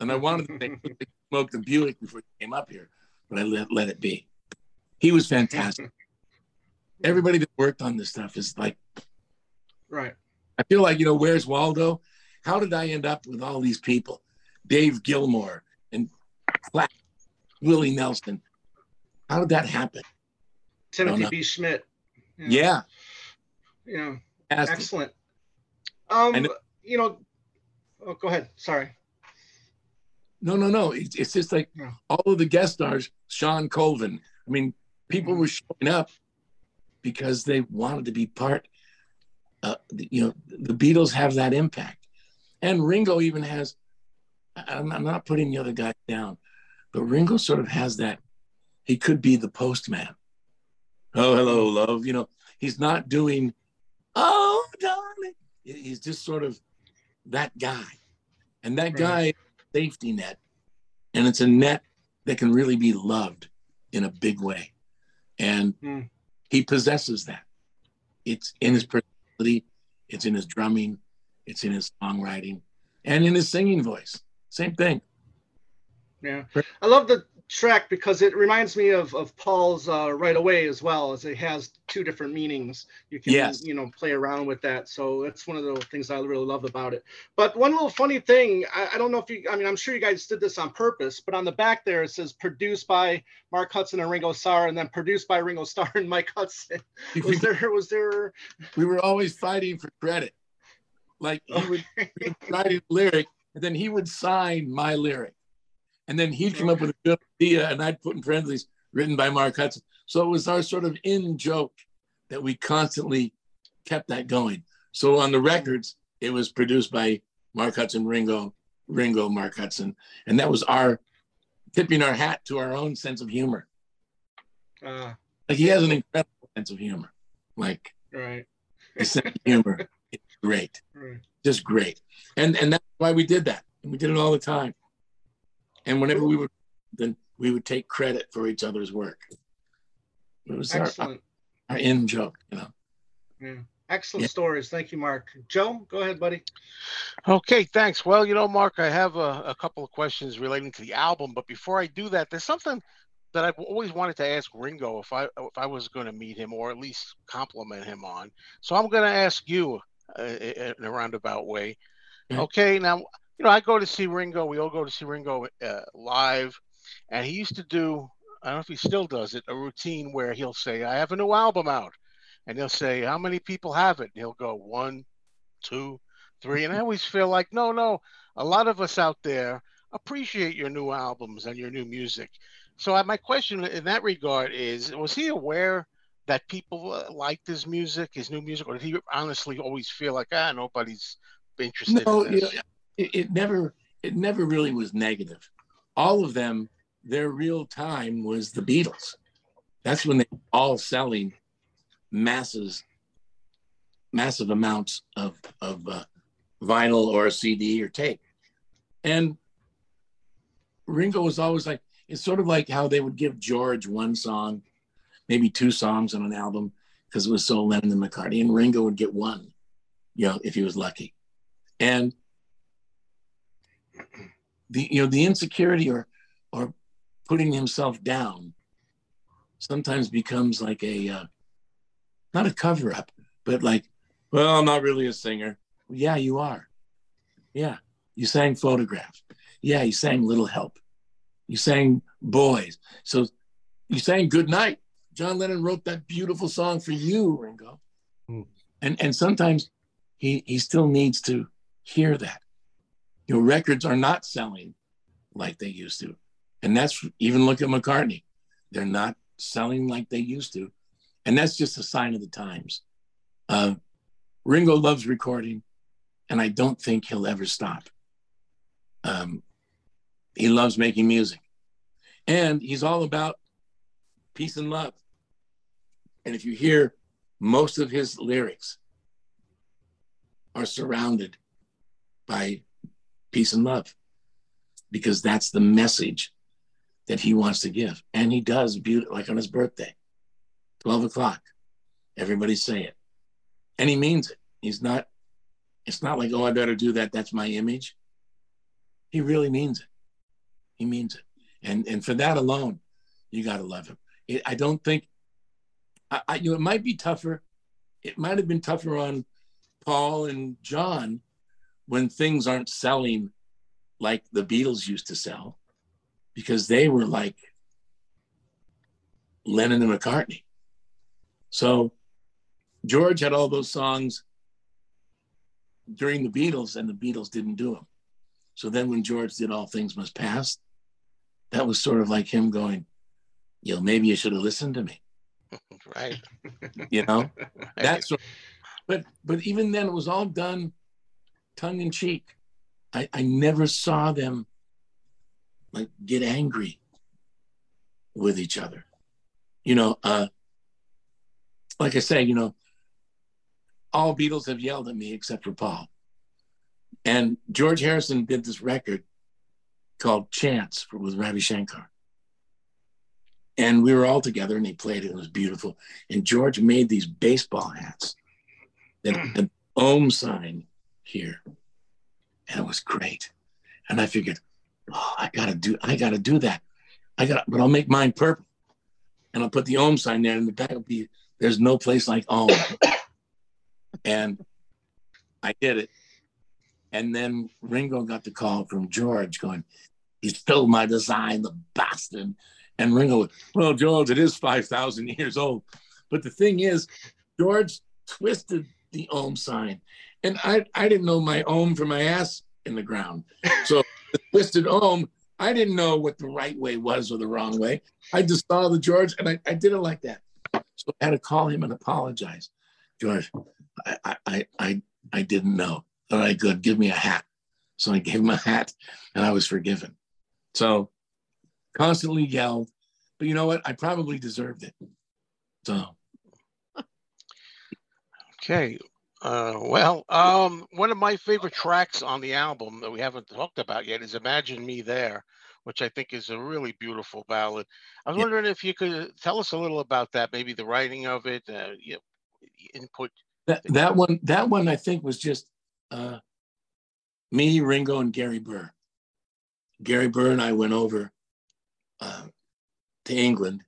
And I wanted to smoke the Buick before he came up here, but I let, let it be. He was fantastic. Everybody that worked on this stuff is like, right. I feel like, you know, where's Waldo? How did I end up with all these people? Dave Gilmore and Platt, Willie Nelson. How did that happen? Timothy B. Schmidt. Yeah. Yeah. yeah. Excellent. Um, know. You know, oh, go ahead. Sorry. No, no, no. It's, it's just like no. all of the guest stars, Sean Colvin. I mean, people mm-hmm. were showing up because they wanted to be part. Uh, you know, the Beatles have that impact. And Ringo even has, I'm, I'm not putting the other guy down, but Ringo sort of has that, he could be the postman. Oh, hello, love. You know, he's not doing, oh, darling. He's just sort of that guy. And that guy is a safety net. And it's a net that can really be loved in a big way. And mm. he possesses that. It's in his personality. It's in his drumming, it's in his songwriting, and in his singing voice. Same thing. Yeah. I love the track because it reminds me of, of Paul's uh, Right Away as well, as it has two different meanings. You can, yes. you know, play around with that. So that's one of the things I really love about it. But one little funny thing, I, I don't know if you, I mean, I'm sure you guys did this on purpose, but on the back there, it says produced by Mark Hudson and Ringo Starr, and then produced by Ringo Starr and Mike Hudson. Was there, was there? We were always fighting for credit. Like he would, he would write a lyric and then he would sign my lyric. And then he'd come up with a good idea, and I'd put in parentheses, written by Mark Hudson. So it was our sort of in-joke that we constantly kept that going. So on the records, it was produced by Mark Hudson, Ringo, Ringo, Mark Hudson. And that was our tipping our hat to our own sense of humor. Uh, like he has an incredible sense of humor. Like right. his sense of humor is great, right. just great. And, and that's why we did that. And we did it all the time. And whenever we would, then we would take credit for each other's work. It was our, our, our in joke, you know. Yeah. Excellent yeah. stories. Thank you, Mark. Joe, go ahead, buddy. Okay, thanks. Well, you know, Mark, I have a, a couple of questions relating to the album, but before I do that, there's something that I've always wanted to ask Ringo if I if I was going to meet him or at least compliment him on. So I'm going to ask you uh, in a roundabout way. Yeah. Okay, now, you know, I go to see Ringo. We all go to see Ringo uh, live, and he used to do, I don't know if he still does it, a routine where he'll say, I have a new album out. And he'll say, how many people have it? And he'll go, one, two, three. And I always feel like, no, no, a lot of us out there appreciate your new albums and your new music. So I, my question in that regard is, was he aware that people liked his music, his new music? Or did he honestly always feel like, ah, nobody's interested no, in this? You know, it, it never, it never really was negative. All of them, their real time was the Beatles. That's when they were all selling masses, massive amounts of of uh, vinyl or a C D or tape. And Ringo was always like, it's sort of like how they would give George one song, maybe two songs on an album, because it was so Lennon and McCartney, and Ringo would get one, you know, if he was lucky. And the, you know, the insecurity or or putting himself down sometimes becomes like a uh, not a cover-up, but like, well, I'm not really a singer. Yeah, you are. Yeah, you sang Photograph. Yeah, you sang Little Help. You sang Boys. So you sang Good Night. John Lennon wrote that beautiful song for you, Ringo. Mm. And and sometimes he he still needs to hear that. You know, records are not selling like they used to. And that's, even look at McCartney. They're not selling like they used to. And that's just a sign of the times. Uh, Ringo loves recording, and I don't think he'll ever stop. Um, he loves making music. And he's all about peace and love. And if you hear, most of his lyrics are surrounded by peace and love, because that's the message that he wants to give. And he does, beautiful, like on his birthday. twelve o'clock, everybody say it. And he means it. He's not, it's not like, oh, I better do that, that's my image. He really means it. He means it. And and for that alone, you gotta love him. It, I don't think, I, I, you know, it might be tougher. It might have been tougher on Paul and John when things aren't selling like the Beatles used to sell, because they were like Lennon and McCartney. So George had all those songs during the Beatles, and the Beatles didn't do them. So then when George did All Things Must Pass, that was sort of like him going, you know, maybe you should have listened to me. Right. You know, right. That's sort of, but but even then it was all done tongue in cheek. I, I never saw them like get angry with each other. You know, uh, like I say, you know, all Beatles have yelled at me except for Paul. And George Harrison did this record called Chance for, with Ravi Shankar. And we were all together and he played it. It was beautiful. And George made these baseball hats that had the Ohm sign here. And it was great. And I figured, oh, I gotta do, I gotta do that. I gotta, but I'll make mine purple. And I'll put the Ohm sign there, and the back will be, there's no place like Ohm. And I did it. And then Ringo got the call from George going, he stole my design, the bastard. And Ringo went, well, George, it is five thousand years old. But the thing is, George twisted the Ohm sign. And I, I didn't know my Ohm from my ass in the ground. So the twisted Ohm, I didn't know what the right way was or the wrong way. I just saw the George, and I, I did it like that. So I had to call him and apologize. George, I I I, I didn't know. All right, good, give me a hat. So I gave him a hat, and I was forgiven. So constantly yelled, but you know what? I probably deserved it. So. Okay. Uh, well, um, one of my favorite tracks on the album that we haven't talked about yet is Imagine Me There, which I think is a really beautiful ballad. I was yeah. wondering if you could tell us a little about that, maybe the writing of it, uh, you know, input. That, that one, that one I think was just uh, me, Ringo, and Gary Burr. Gary Burr and I went over uh, to England,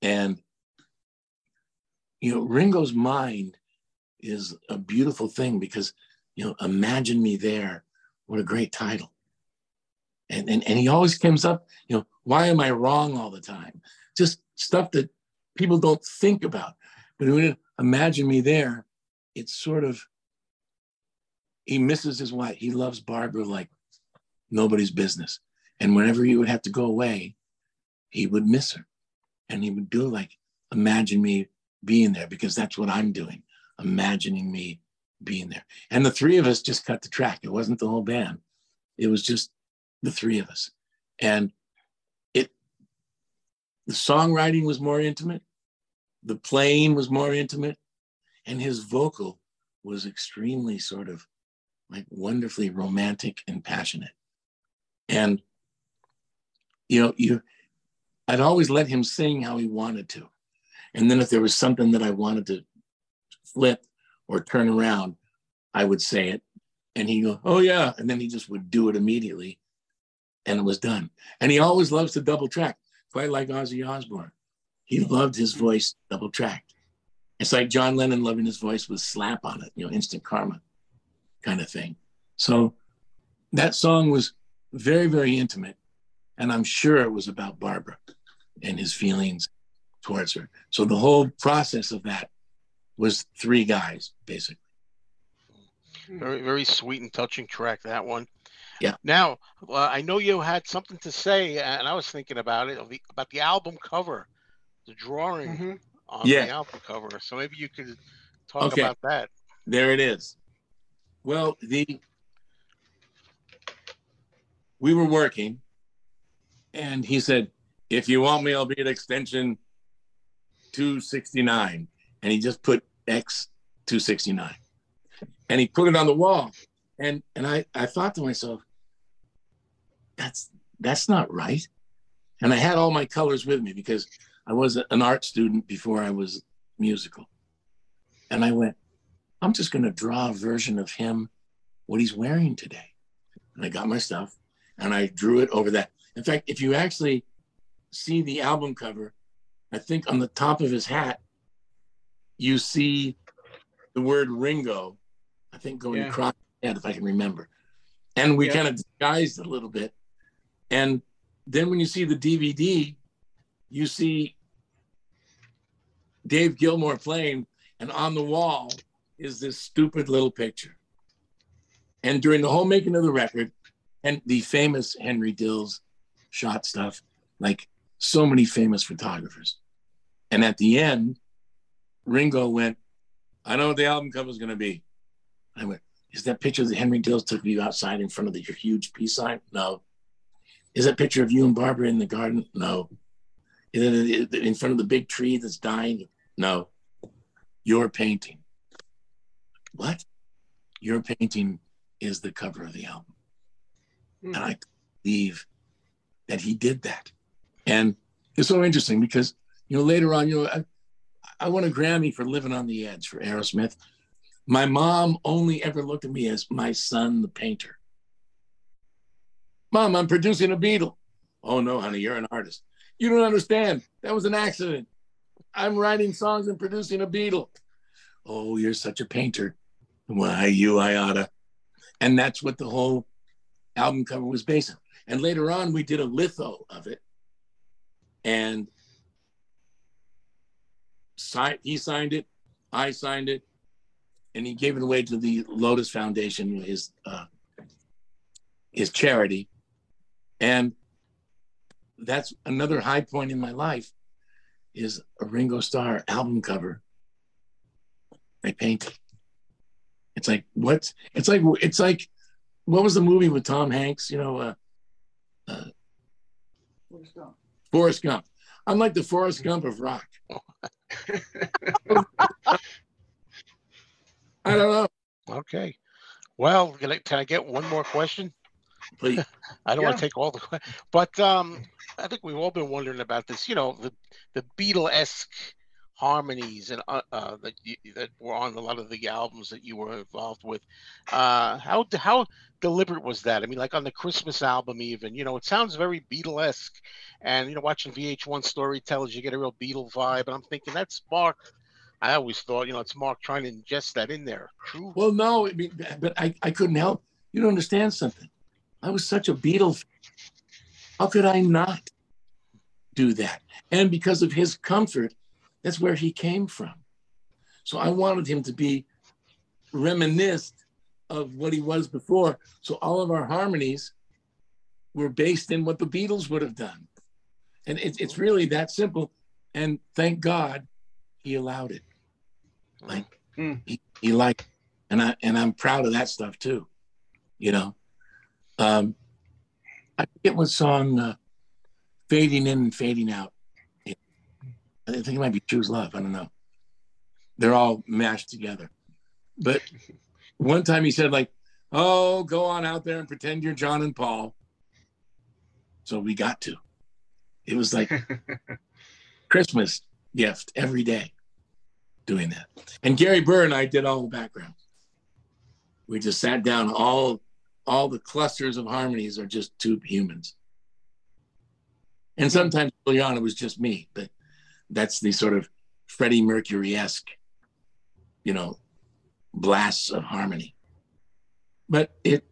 and you know, Ringo's mind is a beautiful thing because, you know, Imagine Me There, what a great title. And, and and he always comes up, you know, why am I wrong all the time? Just stuff that people don't think about. But when it, Imagine Me There, it's sort of, he misses his wife. He loves Barbara like nobody's business. And whenever he would have to go away, he would miss her. And he would do like, imagine me being there, because that's what I'm doing, imagining me being there. And the three of us just cut the track. It wasn't the whole band. It was just the three of us. And it, the songwriting was more intimate. The playing was more intimate. And his vocal was extremely sort of like wonderfully romantic and passionate. And, you know, you, I'd always let him sing how he wanted to. And then if there was something that I wanted to flip or turn around, I would say it. And he'd go, oh yeah. And then he just would do it immediately. And it was done. And he always loves to double track, quite like Ozzy Osbourne. He loved his voice double tracked. It's like John Lennon loving his voice with slap on it, you know, instant karma kind of thing. So that song was very, very intimate. And I'm sure it was about Barbara and his feelings towards her. So the whole process of that was three guys, basically. Very, very sweet and touching track, that one. Yeah. Now, uh, I know you had something to say, and I was thinking about it, about the album cover, the drawing mm-hmm. on yeah. the album cover. So maybe you could talk okay. about that. There it is. Well, the we were working, and he said, if you want me, I'll be at extension two sixty-nine. And he just put X two sixty-nine. And he put it on the wall. And and I, I thought to myself, that's that's not right. And I had all my colors with me because I was an art student before I was musical. And I went, I'm just going to draw a version of him, what he's wearing today. And I got my stuff and I drew it over that. In fact, if you actually see the album cover, I think on the top of his hat, you see the word Ringo, I think going yeah. across his head, if I can remember. And we yeah. kind of disguised it a little bit. And then when you see the D V D, you see Dave Gilmour playing, and on the wall is this stupid little picture. And during the whole making of the record, and the famous Henry Dills shot stuff, like so many famous photographers. And at the end, Ringo went, I know what the album cover is going to be. I went, is that picture that Henry Dills took of you outside in front of the, your huge peace sign? No. Is that picture of you and Barbara in the garden? No. Is it in front of the big tree that's dying? No. Your painting. What? Your painting is the cover of the album. Mm. And I believe that he did that. And it's so interesting because, you know, later on, you know, I, I won a Grammy for Living on the Edge for Aerosmith. My mom only ever looked at me as my son, the painter. Mom, I'm producing a Beatle. Oh no, honey, you're an artist. You don't understand. That was an accident. I'm writing songs and producing a Beatle. Oh, you're such a painter. Why, you, I oughta. And that's what the whole album cover was based on. And later on, we did a litho of it. And si- he signed it, I signed it, and he gave it away to the Lotus Foundation, his uh, his charity. And that's another high point in my life is a Ringo Starr album cover I painted. It's like, what? It's like, it's like, what was the movie with Tom Hanks? You know, uh, uh, Forrest Gump. Forrest Gump. I'm like the Forrest Gump of rock. I don't know. Okay. Well, can I, can I get one more question? Please. I don't yeah. want to take all the, but um, I think we've all been wondering about this. You know, the the Beatle-esque harmonies and uh, uh, that you, that were on a lot of the albums that you were involved with. Uh, how how deliberate was that? I mean, like on the Christmas album, even you know, it sounds very Beatle-esque, and you know, watching V H one Storytellers, you get a real Beatle vibe, and I'm thinking that's Mark. I always thought, you know, it's Mark trying to ingest that in there. True. Well, no, I mean, but I, I couldn't help. You don't understand something. I was such a Beatle fan. How could I not do that? And because of his comfort, that's where he came from. So I wanted him to be reminiscent of what he was before. So all of our harmonies were based in what the Beatles would have done. And it, it's really that simple. And thank God he allowed it. Like mm. he, he liked it. And I and I'm proud of that stuff too, you know. Um, I forget what song, uh, Fading In and Fading Out. I think it might be Choose Love. I don't know. They're all mashed together. But one time he said, like, oh, go on out there and pretend you're John and Paul. So we got to. It was like Christmas gift every day doing that. And Gary Burr and I did all the backgrounds. We just sat down all... all the clusters of harmonies are just two humans. And sometimes early on, it was just me, but that's the sort of Freddie Mercury-esque, you know, blasts of harmony. But it,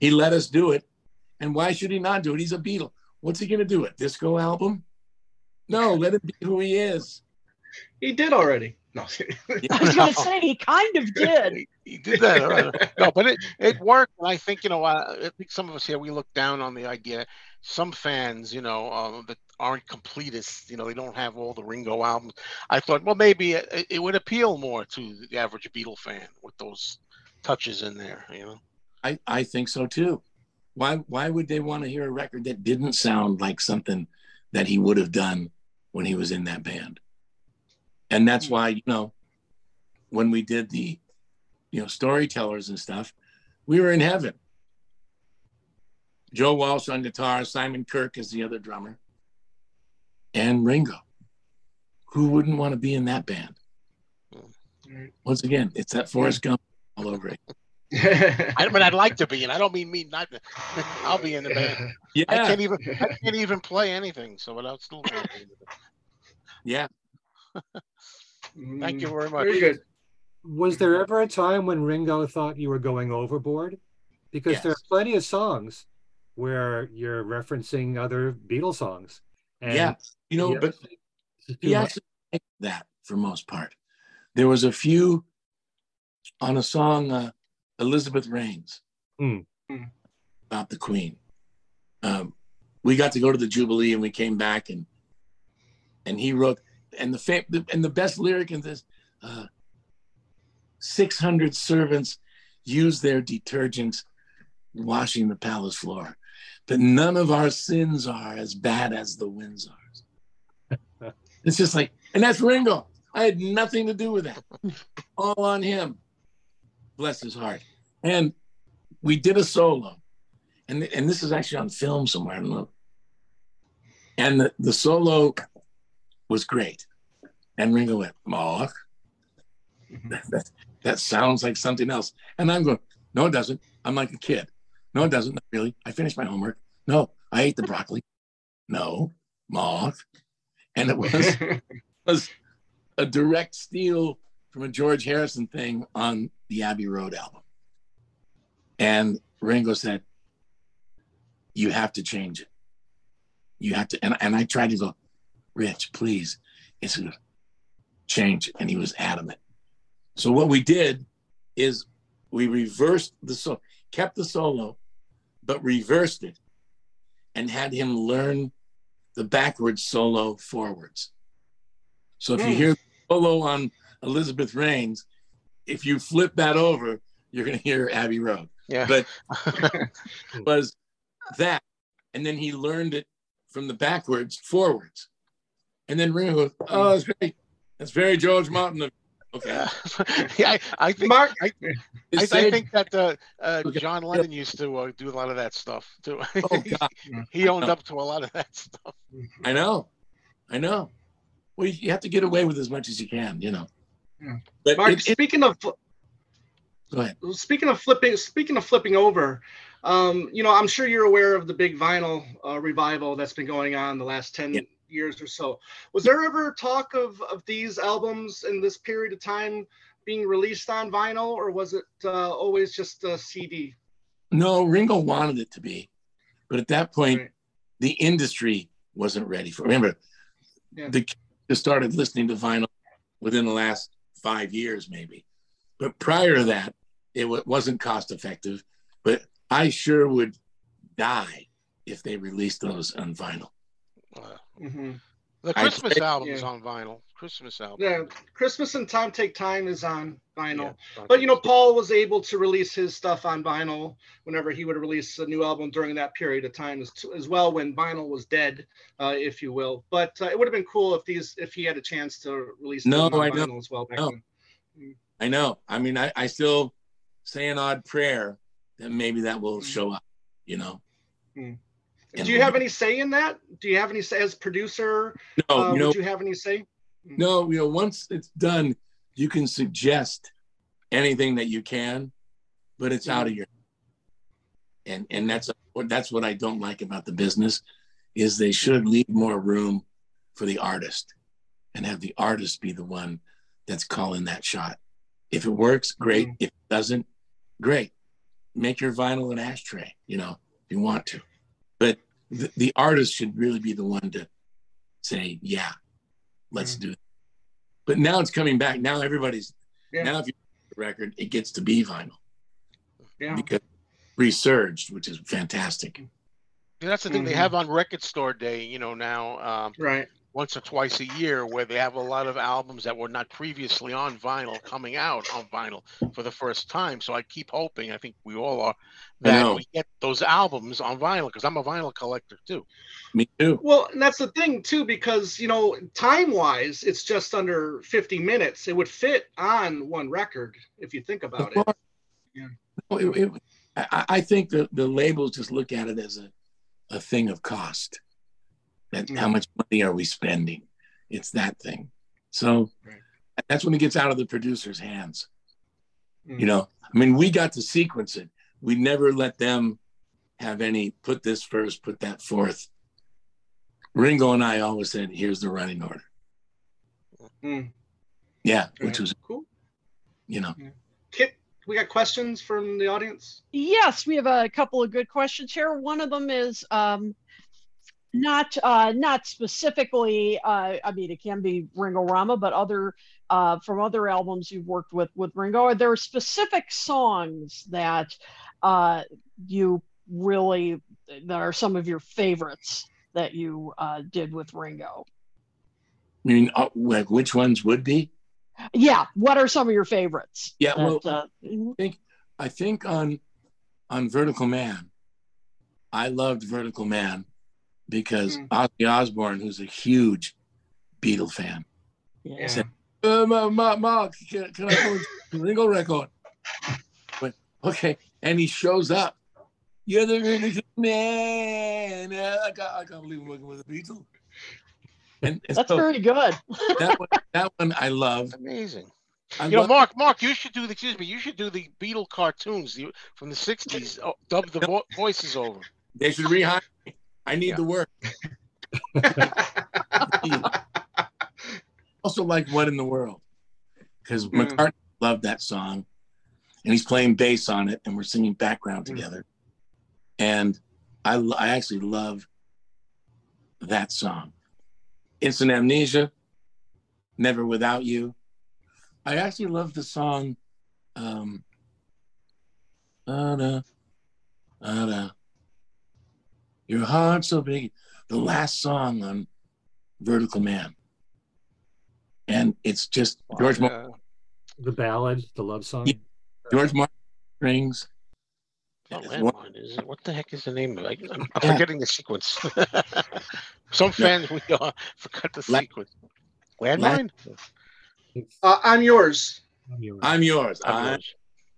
he let us do it. And why should he not do it? He's a Beatle. What's he gonna do, a disco album? No, let it be who he is. He did already. No, I was going to say he kind of did. he, he did that, right? No, but it, it worked. And I think you know, I, I think some of us here we look down on the idea. Some fans, you know, uh, that aren't completists. You know, they don't have all the Ringo albums. I thought, well, maybe it, it would appeal more to the average Beatle fan with those touches in there. You know, I, I think so too. Why Why would they want to hear a record that didn't sound like something that he would have done when he was in that band? And that's why, you know, when we did the, you know, Storytellers and stuff, we were in heaven. Joe Walsh on guitar, Simon Kirk is the other drummer, and Ringo. Who wouldn't want to be in that band? Once again, it's that Forrest Gump all over it. I mean, I'd like to be in. I don't mean me not. To, I'll be in the band. Yeah. I can't even. I can't even play anything. So without still. Be in the band. Yeah. Thank you very much. Very good. Was there ever a time when Ringo thought you were going overboard? Because yes. There are plenty of songs where you're referencing other Beatles songs. And yeah, you know, but he actually liked that for most part. There was a few on a song, uh, Elizabeth Reigns, mm. about the Queen. Um, we got to go to the Jubilee and we came back and and he wrote. And the fam- and the best lyric in this, uh, six hundred servants use their detergents washing the palace floor, but none of our sins are as bad as the Windsors. It's just like, and that's Ringo. I had nothing to do with that. All on him. Bless his heart. And we did a solo. And, and this is actually on film somewhere. I don't know. And the, the solo... was great. And Ringo went, Mark, that, that, that sounds like something else. And I'm going, no, it doesn't. I'm like a kid. No, it doesn't. Not really. I finished my homework. No, I ate the broccoli. No, Mark. And it was, was a direct steal from a George Harrison thing on the Abbey Road album. And Ringo said, you have to change it. You have to. And, and I tried to go, Rich, please, it's a change. And he was adamant. So what we did is we reversed the solo, kept the solo, but reversed it and had him learn the backwards solo forwards. So if yes. you hear the solo on Elizabeth Reigns, if you flip that over, you're going to hear Abbey Road. Yeah. But it was that. And then he learned it from the backwards forwards. And then Ringo goes, oh, that's great. That's very George Martin. Okay. Uh, yeah, I, I think Mark, I, I, I think that uh, uh, John Lennon used to uh, do a lot of that stuff too. Oh, God. He owned up to a lot of that stuff. I know, I know. Well, you have to get away with as much as you can, you know. Yeah. But Mark, it, it, speaking of, go ahead. Speaking of flipping, speaking of flipping over, um, you know, I'm sure you're aware of the big vinyl uh, revival that's been going on the last ten. Yeah. years or so. Was there ever talk of, of these albums in this period of time being released on vinyl, or was it uh, always just a C D? No, Ringo wanted it to be, but at that point, right. the industry wasn't ready for it. Remember, yeah. the kids just started listening to vinyl within the last five years maybe. But prior to that, it w- wasn't cost effective, but I sure would die if they released those on vinyl. Wow. Mm-hmm. The Christmas I, album yeah. is on vinyl. Christmas album. Yeah, Christmas and Time Take Time is on vinyl. Yeah, but you know, Paul was able to release his stuff on vinyl whenever he would release a new album during that period of time as, as well, when vinyl was dead, uh, if you will. But uh, it would have been cool if these if he had a chance to release no, them on I vinyl know. as well. Back no. then. Mm. I know. I mean, I, I still say an odd prayer that maybe that will mm. show up. You know. Mm. Do you have any say in that? Do you have any say as producer? No, uh, you know, would you have any say? No, you know, once it's done, you can suggest anything that you can, but it's out of your. And and that's that's what I don't like about the business, is they should leave more room for the artist, and have the artist be the one that's calling that shot. If it works, great. Mm-hmm. If it doesn't, great. Make your vinyl an ashtray, you know, if you want to. But the, the artist should really be the one to say, yeah, let's mm-hmm. do it. But now it's coming back. Now everybody's, yeah. now if you make the record, it gets to be vinyl. Yeah. Because resurged, which is fantastic. Yeah, that's the thing mm-hmm. they have on Record Store Day, you know, now. Um, right. Once or twice a year, where they have a lot of albums that were not previously on vinyl coming out on vinyl for the first time. So I keep hoping, I think we all are, that we get those albums on vinyl, because I'm a vinyl collector too. Me too. Well, and that's the thing too, because, you know, time-wise, it's just under fifty minutes. It would fit on one record if you think about it. Yeah. No, it, it, I, I think the, the labels just look at it as a, a thing of cost. That how much money are we spending? It's that thing. So right. that's when it gets out of the producer's hands. Mm. You know, I mean, we got to sequence it. We never let them have any, put this first, put that fourth. Ringo and I always said, here's the running order. Mm. Yeah, right. Which was cool. You know. Yeah. Kit, we got questions from the audience? Yes, we have a couple of good questions here. One of them is, um, Not uh, not specifically, uh, I mean, it can be Ringo-rama, but other uh, from other albums you've worked with with Ringo, are there specific songs that uh, you really, that are some of your favorites that you uh, did with Ringo? I mean, uh, like which ones would be? Yeah, what are some of your favorites? Yeah, that, well, uh, I think, I think on, on Vertical Man, I loved Vertical Man. Because mm. Ozzy Osbourne, who's a huge Beatle fan, yeah. said, uh, Mark, Mark, can, can I go to Ringo record? But, okay. And he shows up. You're the Ringo man. I can't, I can't believe I'm working with a Beatle. And, and That's so, very good. that, one, that one I love. Amazing. I you love know, Mark, it. Mark, you should do the, excuse me, you should do the Beatle cartoons from the sixties, oh, dub the vo- voices over. They should rehire me. I need yeah. the work. Also like What in the World, because mm. McCartney loved that song, and he's playing bass on it, and we're singing background mm. together. And I, I actually love that song. Instant Amnesia, Never Without You. I actually love the song. Um, da-da, da-da. Your heart's so big, the last song on Vertical Man. And it's just George oh, yeah. Martin. The ballad, the love song. Yeah. George Martin strings. Oh, one, is it, what the heck is the name of it? I'm, I'm yeah. forgetting the sequence. Some fans, yeah. we uh, forgot the sequence. Landmine? Uh, I'm yours. I'm yours. I'm yours. I'm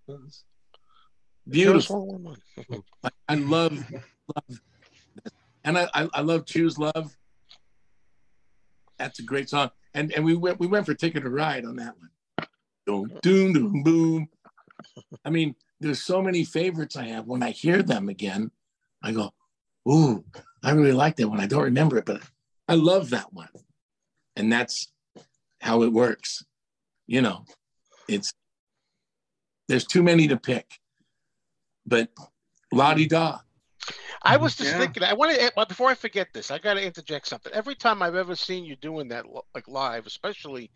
yours. Beautiful. I love, love, and I, I love Choose Love. That's a great song, and and we went we went for Ticket to Ride on that one. Doom, doom, doom, boom. I mean, there's so many favorites I have. When I hear them again, I go, "Ooh, I really like that one." I don't remember it, but I love that one, and that's how it works. You know, it's there's too many to pick, but la-di-da. I was just yeah. thinking. I want to before I forget this. I got to interject something. Every time I've ever seen you doing that, like live, especially,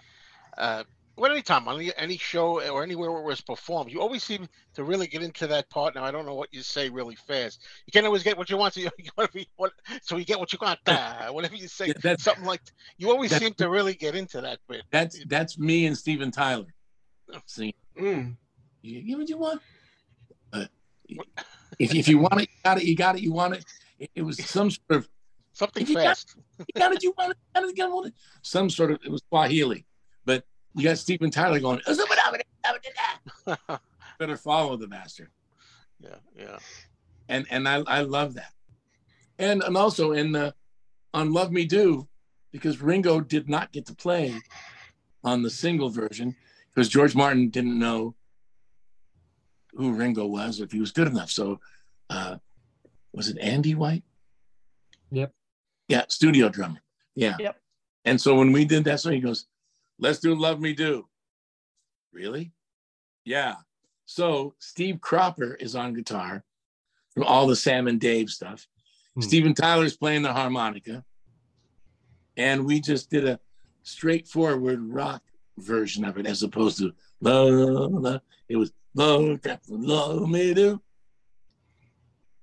uh, well, anytime on any, any show or anywhere where it's performed, you always seem to really get into that part. Now I don't know what you say really fast. You can't always get what you want, so you, you want to be what, so you get what you want. Uh, whatever you say, yeah, something like you always seem to really get into that bit. That's that's me and Steven Tyler. See, mm. you get what you want. Uh, If if you want it, you got it. You got it. You want it. It, it was some sort of something you fast. Got it, you got it. You want it. You got it. You want it. Some sort of it was Swahili, but you got Steven Tyler going. Better follow the master. Yeah, yeah. And and I, I love that. And and also in the on Love Me Do, because Ringo did not get to play on the single version because George Martin didn't know who Ringo was, if he was good enough. So uh, was it Andy White? Yep. Yeah, studio drummer. Yeah. Yep. And so when we did that song, he goes, "Let's do Love Me Do." Really? Yeah. So Steve Cropper is on guitar from all the Sam and Dave stuff. Hmm. Steven Tyler's playing the harmonica. And we just did a straightforward rock version of it as opposed to love, love. It was love, love me do.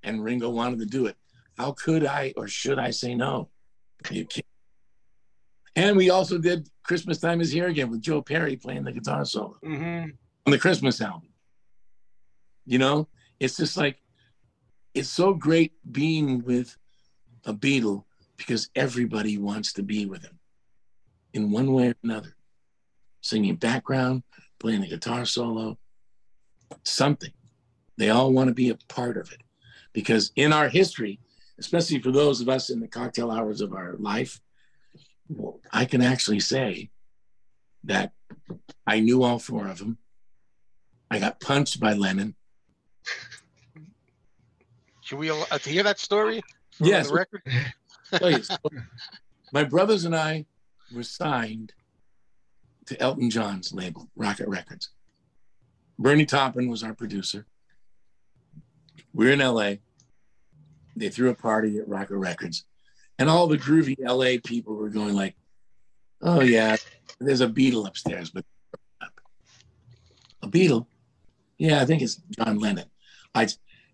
And Ringo wanted to do it. How could I or should I say no? You can't. And we also did Christmas Time Is Here Again with Joe Perry playing the guitar solo mm-hmm. on the Christmas album. You know, it's just like, it's so great being with a Beatle because everybody wants to be with him in one way or another. Singing background, playing the guitar solo, something. They all want to be a part of it because in our history, especially for those of us in the cocktail hours of our life, I can actually say that I knew all four of them. I got punched by Lennon. Should we uh, hear that story? Yes. The record? Please. My brothers and I were signed to Elton John's label, Rocket Records. Bernie Taupin was our producer. We're in L A. They threw a party at Rocket Records. And all the groovy L A people were going like, "Oh yeah, there's a Beatle upstairs." But a Beatle? Yeah, I think it's John Lennon. I,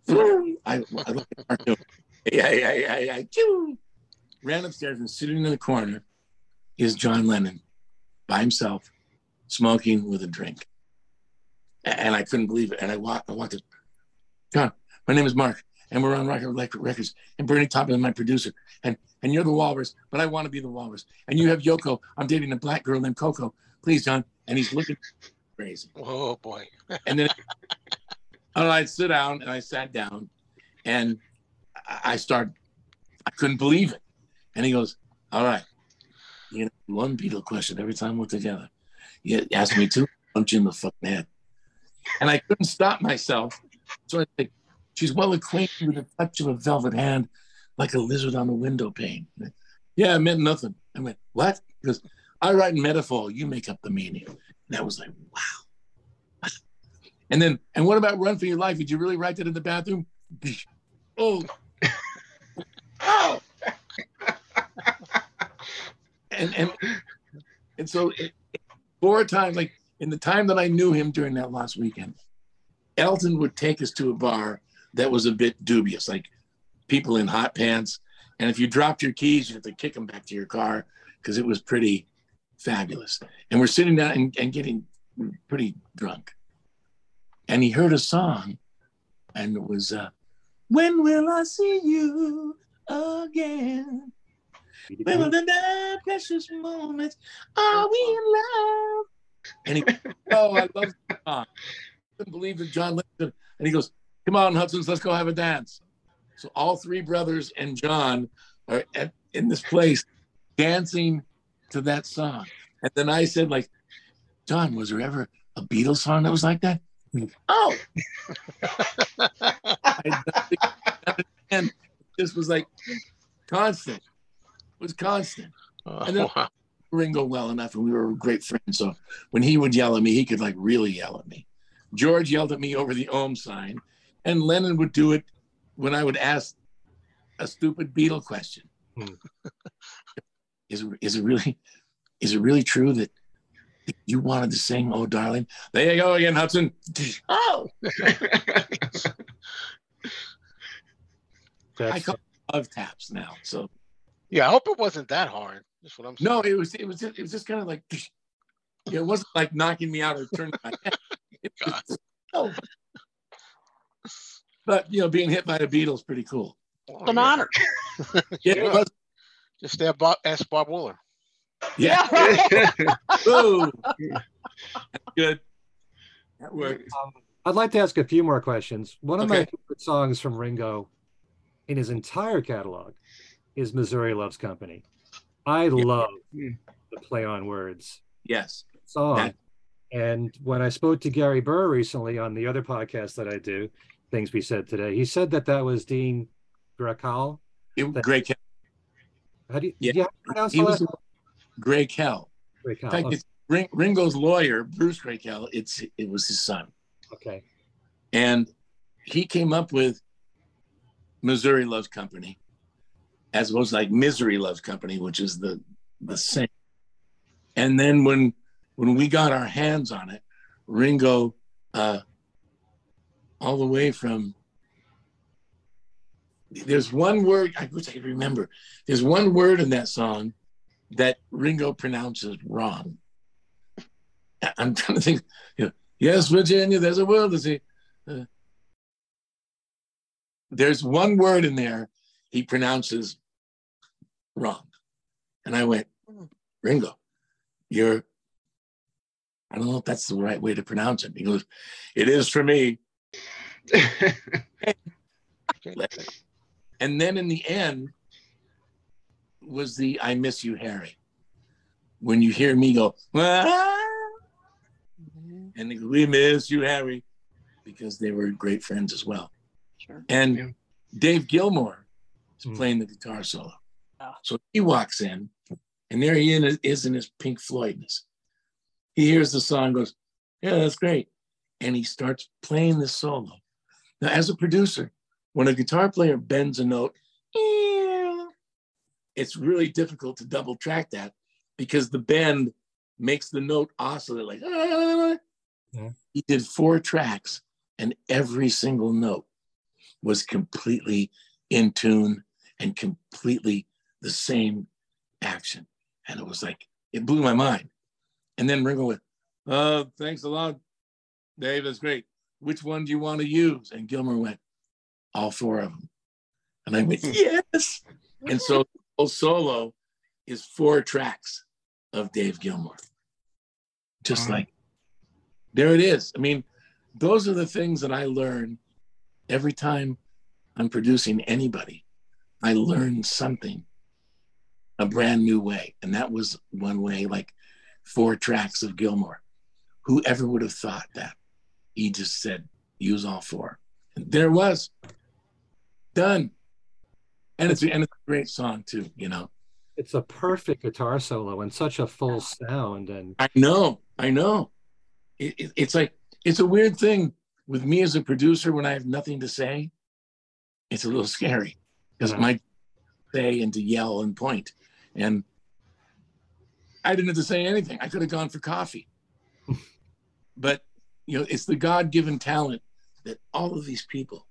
I, I, I looked at Mark. Yeah, yeah, yeah, yeah. Ran upstairs and sitting in the corner is John Lennon by himself, smoking with a drink. And I couldn't believe it. And I walked, I walked, "John, my name is Mark, and we're on Rocket Records, and Bernie Taupin is my producer, and, and you're the Walrus, but I want to be the Walrus. And you have Yoko. I'm dating a black girl named Coco. Please, John." And he's looking crazy. Oh, boy. And then and I'd sit down, and I sat down, and I started, I couldn't believe it. And he goes, "All right, you know, one Beatle question every time we're together. You ask me to punch you in the fucking head." And I couldn't stop myself. So I think, "She's well acquainted with the touch of a velvet hand, like a lizard on a window pane." Yeah, I meant nothing. I went, "What?" Because I write in metaphor, you make up the meaning. And that was like, wow. And then, and what about Run for Your Life? Did you really write that in the bathroom? Oh. Oh. and and and so it, four times, like in the time that I knew him during that last weekend, Elton would take us to a bar that was a bit dubious, like people in hot pants. And if you dropped your keys, you had to kick them back to your car because it was pretty fabulous. And we're sitting down and, and getting pretty drunk. And he heard a song and it was, uh, "When will I see you again? When will the precious moments, are we in love? And he goes, oh, I love John. I couldn't believe in John Lipton. And he goes, come on, Hudson's, let's go have a dance. So all three brothers and John are at, in this place dancing to that song. And then I said, like, John, was there ever a Beatles song that was like that? Goes, oh. And this was like constant. It was constant. And then, oh, wow. Ringo well enough, and we were great friends. So when he would yell at me, he could like really yell at me. George yelled at me over the ohm sign, and Lennon would do it when I would ask a stupid Beatle question. Hmm. Is is it really is it really true that you wanted to sing "Oh Darling"? There you go again, Hudson. Oh, I call it love taps now. So yeah, I hope it wasn't that hard. That's what I'm saying. No, it was it was just, it was just kind of like, it wasn't like knocking me out or turning my head. It was, oh. But you know, being hit by the Beatles is pretty cool. Oh, an yeah. honor. Yeah, it was. Just ask Bob, ask Bob Wooler. Yeah. Ooh. Good. That worked. Um, I'd like to ask a few more questions. One of okay. my favorite songs from Ringo in his entire catalog is Missouri Loves Company. I love yeah. the play on words. Yes. Song. That. And when I spoke to Gary Burr recently on the other podcast that I do, Things We Said Today, he said that that was Dean Gracall. Gracall. How do you, yeah. do you pronounce he was Gracall. Gracall. In fact, okay. it's Ringo's lawyer, Bruce Gracall, it's, it was his son. Okay. And he came up with Missouri Loves Company, as opposed to like Misery Loves Company, which is the the same. And then when when we got our hands on it, Ringo, uh, all the way from, there's one word, I wish I could remember. There's one word in that song that Ringo pronounces wrong. I'm trying to think, you know, yes, Virginia, there's a world to see. Uh, there's one word in there he pronounces wrong. And I went, Ringo, you're, I don't know if that's the right way to pronounce it. He goes, it is for me. And then in the end was the I Miss You, Harry. When you hear me go, ah! And they go, we miss you, Harry, because they were great friends as well. Sure. And yeah. Dave Gilmour playing the guitar solo. Oh. So he walks in, and there he is in his Pink Floydness. He hears the song, goes, yeah, that's great. And he starts playing the solo. Now, as a producer, when a guitar player bends a note, it's really difficult to double track that because the bend makes the note oscillate like, ah. Yeah. He did four tracks, and every single note was completely in tune and completely the same action. And it was like, it blew my mind. And then Ringo went, oh, thanks a lot, Dave, that's great. Which one do you want to use? And Gilmour went, all four of them. And I went, yes. And so O Solo is four tracks of Dave Gilmour. Just um, like, there it is. I mean, those are the things that I learn every time I'm producing anybody. I learned something, a brand new way. And that was one way, like four tracks of Gilmour. Whoever would have thought that? He just said, use all four. And there it was. Done. And it's, and it's a great song too, you know. It's a perfect guitar solo and such a full sound. And I know, I know. It, it, it's like, it's a weird thing with me as a producer when I have nothing to say. It's a little scary because mm-hmm. I might say and to yell and point. And I didn't have to say anything. I could have gone for coffee. But, you know, it's the God-given talent that all of these people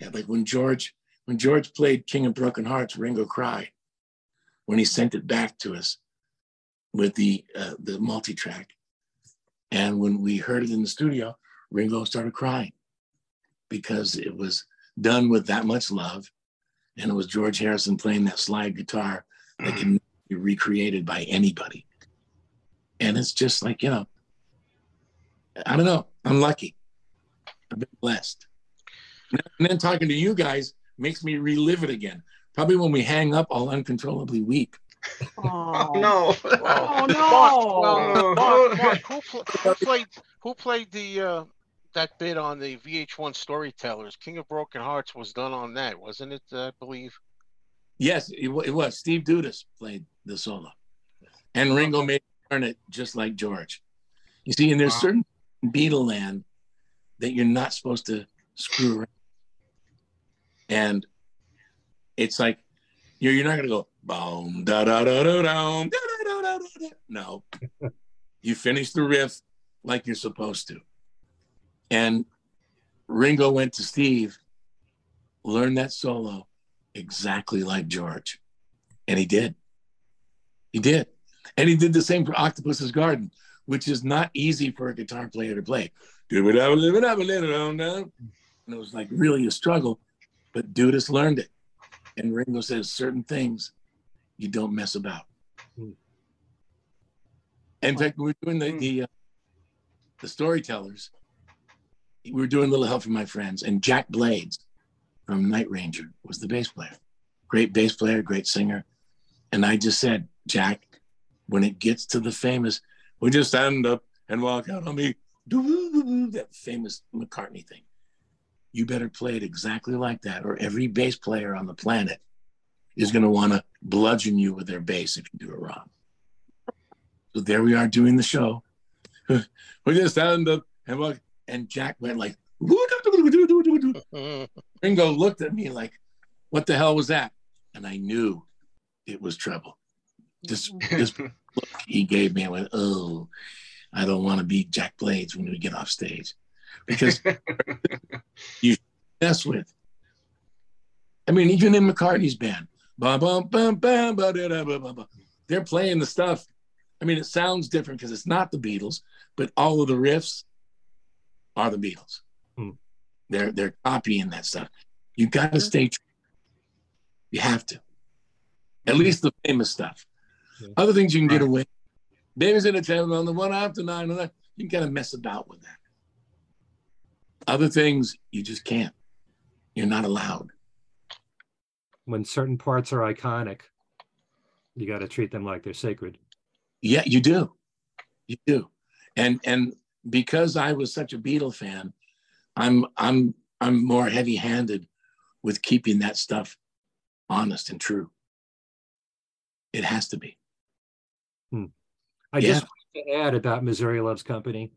had. Like when George, when George played King of Broken Hearts, Ringo cried when he sent it back to us with the uh, the multi-track. And when we heard it in the studio, Ringo started crying because it was done with that much love, and it was George Harrison playing that slide guitar that can be recreated by anybody. And it's just like, you know, I don't know. I'm lucky. I've been blessed. And then talking to you guys makes me relive it again. Probably when we hang up, I'll uncontrollably weep. Oh, oh no! Oh no! Mark, Mark, Mark, who, who played? Who played the uh, that bit on the V H one Storytellers? King of Broken Hearts was done on that, wasn't it? I believe. Yes, it, it was. Steve Dudas played the solo, and Ringo made it turn it just like George. You see, and there's wow. certain Beatleland that you're not supposed to screw around, and it's like you're you're not gonna go. Boom, da da da da da da da da da. No, you finish the riff like you're supposed to. And Ringo went to Steve, learned that solo exactly like George, and he did. He did, and he did the same for Octopus's Garden, which is not easy for a guitar player to play. And it was like really a struggle, but Dudas learned it. And Ringo says certain things. You don't mess about. Mm. In fact, we were doing the the, uh, the Storytellers. We were doing a little help from my friends, and Jack Blades from Night Ranger was the bass player. Great bass player, great singer. And I just said, Jack, when it gets to the famous, we just stand up and walk out on me, that famous McCartney thing. You better play it exactly like that, or every bass player on the planet is going to want to bludgeon you with their bass if you do it wrong. So there we are doing the show. We just stand up and walk, and Jack went like, Ringo looked at me like, what the hell was that? And I knew it was trouble. This, this look he gave me, I went, oh, I don't want to be Jack Blades when we get off stage. Because you mess with. I mean, even in McCartney's band, Bum, bum, bum, bum, ba, da, da, ba, ba, ba. They're playing the stuff. I mean, it sounds different because it's not the Beatles, but all of the riffs are the Beatles. Hmm. They're they're copying that stuff. You got to stay true. You have to. At least the famous stuff. Yeah. Other things you can get away. Babies in a Channel on the one after nine. On that. You got to mess about with that. Other things you just can't. You're not allowed. When certain parts are iconic, you got to treat them like they're sacred. Yeah, you do. You do. And and because I was such a Beatle fan, I'm I'm I'm more heavy-handed with keeping that stuff honest and true. It has to be. Hmm. I yeah. just wanted to add about Missouri Loves Company.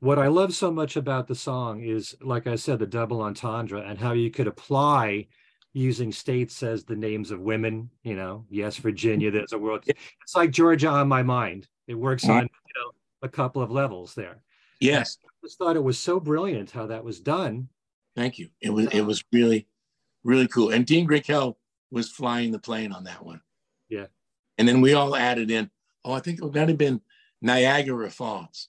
What I love so much about the song is, like I said, the double entendre and how you could apply using states as the names of women, you know, yes, Virginia, there's a world. It's like Georgia on my mind. It works on, you know, a couple of levels there. Yes. And I just thought it was so brilliant how that was done. Thank you. It was, it was really, really cool. And Dean Grickel was flying the plane on that one. Yeah. And then we all added in, oh, I think it would have been Niagara Falls.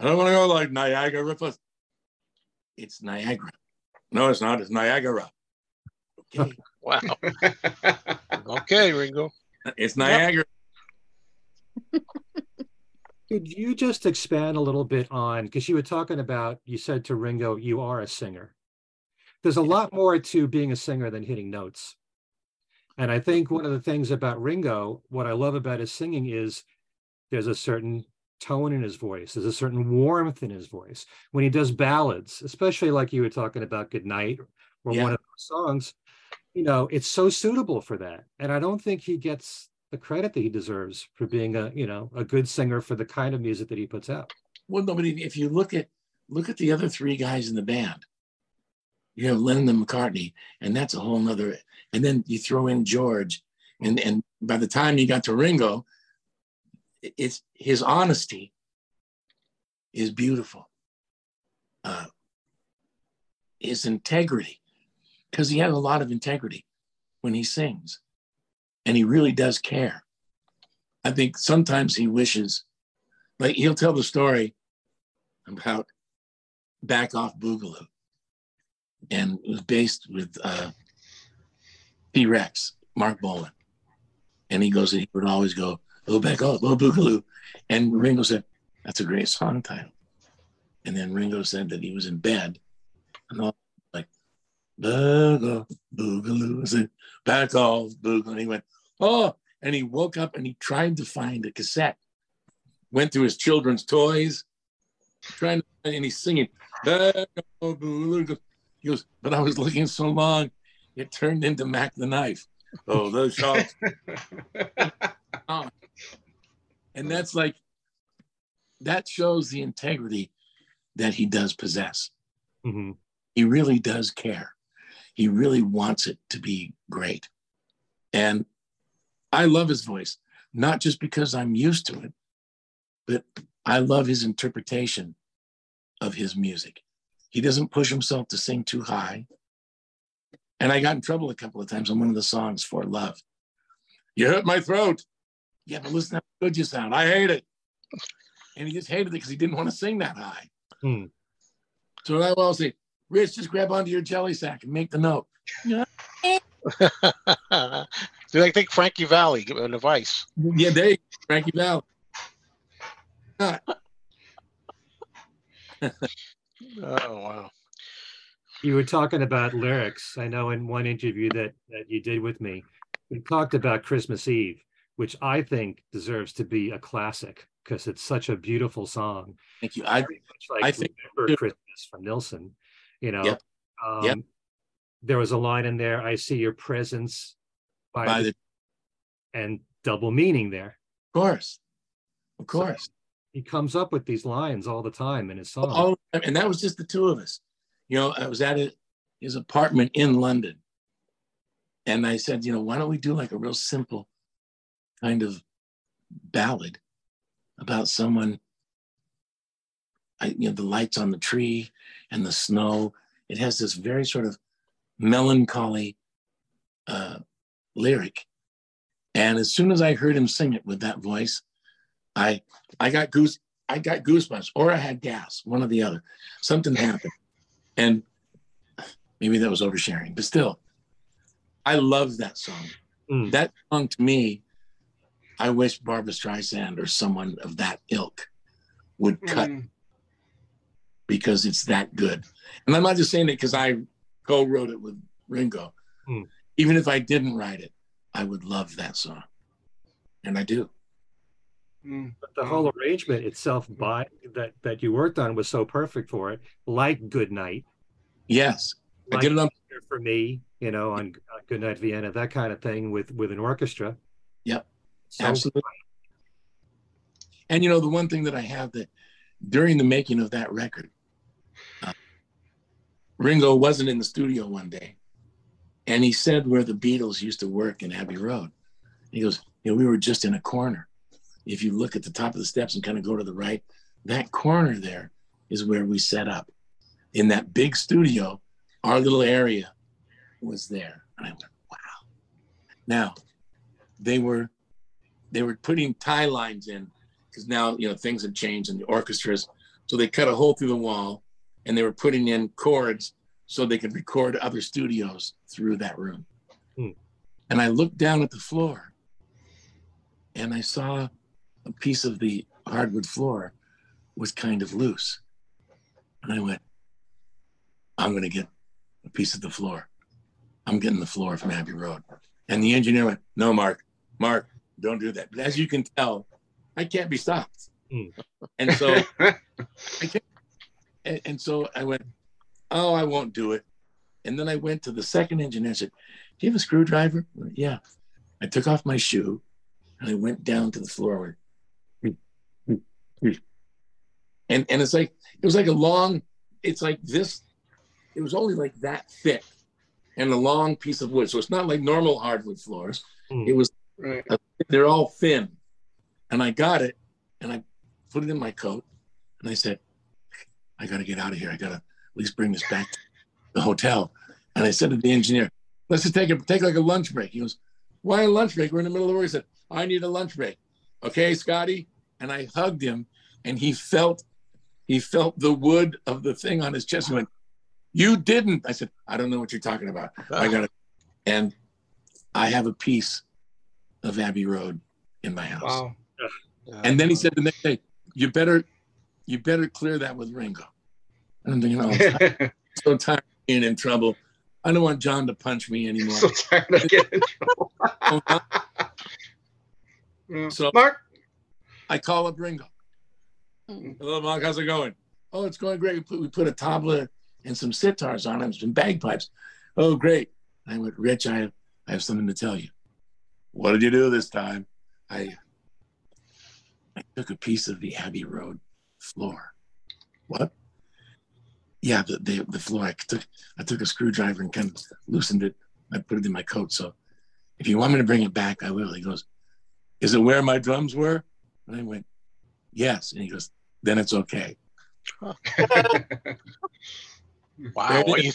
I don't want to go like Niagara Falls. It's Niagara. No, it's not. It's Niagara. Okay. Wow. Okay, Ringo. It's Niagara. Could you just expand a little bit on, because you were talking about, you said to Ringo, you are a singer. There's a lot more to being a singer than hitting notes. And I think one of the things about Ringo, what I love about his singing is there's a certain tone in his voice. There's a certain warmth in his voice. When he does ballads, especially like you were talking about Goodnight or yeah. one of those songs, you know, it's so suitable for that. And I don't think he gets the credit that he deserves for being a, you know, a good singer for the kind of music that he puts out. Well, no, but if you look at, look at the other three guys in the band, you have Lennon and McCartney, and that's a whole nother, and then you throw in George. And, and by the time you got to Ringo, it's his honesty is beautiful. Uh, his integrity. Because he has a lot of integrity when he sings, and he really does care. I think sometimes he wishes, like he'll tell the story about Back Off Boogaloo, and it was based with uh, T-Rex, Mark Bolan. And he goes, he would always go, oh, back off, oh, Boogaloo. And Ringo said, that's a great song title. And then Ringo said that he was in bed. And all like, boogaloo, boogaloo. I said, back off, boogaloo. And he went, oh. And he woke up and he tried to find a cassette. Went through his children's toys, trying to find, and he's singing, boogaloo. He goes, but I was looking so long, it turned into Mac the Knife. Oh, those shots. And that's like, that shows the integrity that he does possess. Mm-hmm. He really does care. He really wants it to be great. And I love his voice, not just because I'm used to it, but I love his interpretation of his music. He doesn't push himself to sing too high. And I got in trouble a couple of times on one of the songs for Love. You hurt my throat. Yeah, but listen how good you sound. I hate it. And he just hated it because he didn't want to sing that high. Hmm. So I will say, Rich, just grab onto your jelly sack and make the note. Do they think Frankie Valli, give an advice? Yeah, they Frankie Valli. Oh, wow. You were talking about lyrics. I know in one interview that, that you did with me, we talked about Christmas Eve, which I think deserves to be a classic because it's such a beautiful song. Thank you. I, like I think Remember Christmas from Nilsson, you know. Yep. Um, yep. There was a line in there, I see your presence by, by the, the... and double meaning there. Of course. Of course. So he comes up with these lines all the time in his song. All, and that was just the two of us. You know, I was at a, his apartment in London, and I said, you know, why don't we do like a real simple kind of ballad about someone, I, you know, the lights on the tree and the snow. It has this very sort of melancholy uh, lyric. And as soon as I heard him sing it with that voice, I I got goose I got goosebumps, or I had gas, one or the other. Something happened. And maybe that was oversharing, but still, I love that song. Mm. That song to me, I wish Barbra Streisand or someone of that ilk would cut mm. because it's that good. And I'm not just saying it because I co-wrote it with Ringo. Mm. Even if I didn't write it, I would love that song. And I do. But the whole arrangement itself by that, that you worked on was so perfect for it, like Goodnight. Yes. Like I did it on for me, you know, on, on Goodnight Vienna, that kind of thing with, with an orchestra. Yep. So absolutely. Fun. And you know, the one thing that I have that during the making of that record, uh, Ringo wasn't in the studio one day, and he said where the Beatles used to work in Abbey Road. He goes, you know, we were just in a corner. If you look at the top of the steps and kind of go to the right, that corner there is where we set up. In that big studio, our little area was there. And I went, wow. Now, they were they were putting tie lines in because now, you know, things had changed in the orchestras. So they cut a hole through the wall and they were putting in cords so they could record other studios through that room. Hmm. And I looked down at the floor and I saw a piece of the hardwood floor was kind of loose. And I went, I'm gonna get a piece of the floor. I'm getting the floor from Abbey Road. And the engineer went, no, Mark, Mark, don't do that. But as you can tell, I can't be stopped. Mm. And so I can't, and, and so I went, oh, I won't do it. And then I went to the second engineer and said, do you have a screwdriver? I went, yeah. I took off my shoe and I went down to the floor. Where, and and it's like it was like a long it's like this it was only like that thick and a long piece of wood, so it's not like normal hardwood floors. Mm. It was right. a, they're all thin, and I got it and I put it in my coat and I said, I gotta get out of here. I gotta at least bring this back to the hotel. And I said to the engineer, let's just take a take like a lunch break. He goes, why a lunch break? We're in the middle of the work. He said, I need a lunch break. Okay, Scotty. And I hugged him, and he felt he felt the wood of the thing on his chest. He went, you didn't. I said, I don't know what you're talking about. I got it. And I have a piece of Abbey Road in my house. Wow. And then he said the next day, you better you better clear that with Ringo. And I'm thinking, oh, I'm so tired of being in trouble. I don't want John to punch me anymore. So tired of getting in trouble. Yeah. So Mark, I call up Ringo. Hello, Mark. How's it going? Oh, it's going great. We put, we put a tabla and some sitars on him, some bagpipes. Oh, great. I went, Rich, I have, I have something to tell you. What did you do this time? I, I took a piece of the Abbey Road floor. What? Yeah, the, the, the floor. I took I took a screwdriver and kind of loosened it. I put it in my coat. So if you want me to bring it back, I will. He goes, is it where my drums were? And I went, yes. And he goes, then it's okay. Wow. You,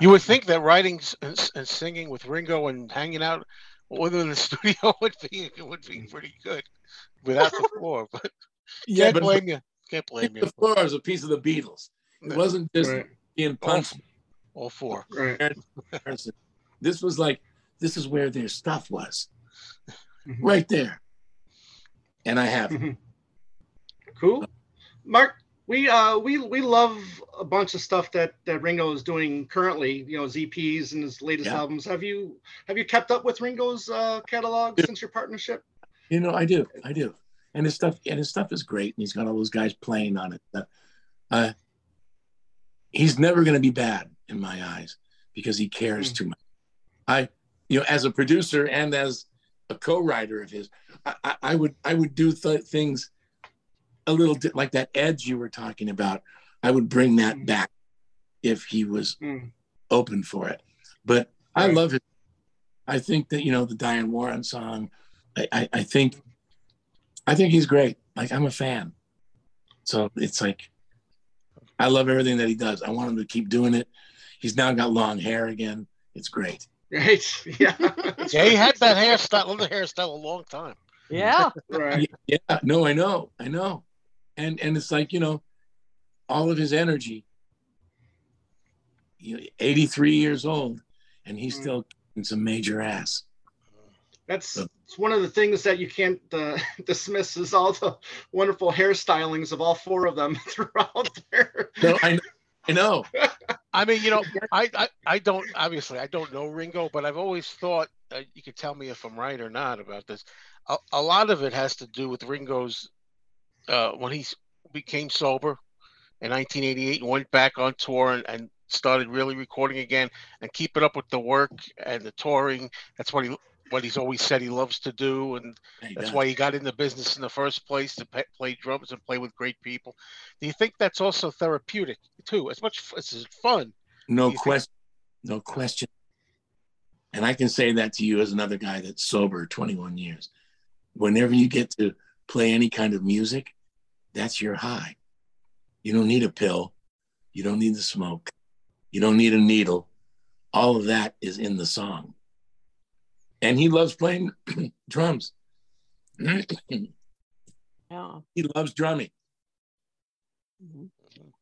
you would think that writing and, and singing with Ringo and hanging out with him in the studio would be would be pretty good without the floor. But yeah, can't but blame you. Can't blame the you. The floor is a piece of the Beatles. It no, wasn't just right. being punched. All, all four. Right. This was like, this is where their stuff was. Mm-hmm. Right there. And I have. Mm-hmm. Cool. Mark, we uh we we love a bunch of stuff that, that Ringo is doing currently, you know, his E Ps and his latest yeah. albums. Have you have you kept up with Ringo's uh, catalog since your partnership? You know, I do. I do. And his stuff and his stuff is great, and he's got all those guys playing on it. Uh he's never going to be bad in my eyes because he cares mm-hmm. too much. I you know, as a producer and as a co-writer of his, I, I, I would I would do th- things a little di- like that edge you were talking about. I would bring that mm. back if he was mm. open for it. But right. I love it. I think that, you know, the Diane Warren song. I, I, I think I think he's great. Like, I'm a fan. So it's like, I love everything that he does. I want him to keep doing it. He's now got long hair again. It's great. Right. Yeah. Yeah, he had that hairstyle, the hairstyle a long time. Yeah. Right. Yeah. No, I know. I know. And and it's like, you know, all of his energy. You know, eighty-three years old, and he's mm. still in some major ass. That's so. It's one of the things that you can't uh, dismiss is all the wonderful hairstylings of all four of them throughout there. No, I know. I know. I mean, you know, I, I, I don't, obviously, I don't know Ringo, but I've always thought, uh, you could tell me if I'm right or not about this. A, a lot of it has to do with Ringo's, uh, when he became sober in nineteen eighty-eight and went back on tour and, and started really recording again and keeping up with the work and the touring. That's what he what he's always said he loves to do, and he that's does. Why he got in the business in the first place, to pe- play drums and play with great people. Do you think that's also therapeutic too, as much as it's fun? No question, think- no question. And I can say that to you as another guy that's sober twenty-one years. Whenever you get to play any kind of music, that's your high. You don't need a pill. You don't need the smoke. You don't need a needle. All of that is in the song. And he loves playing drums. Yeah. He loves drumming.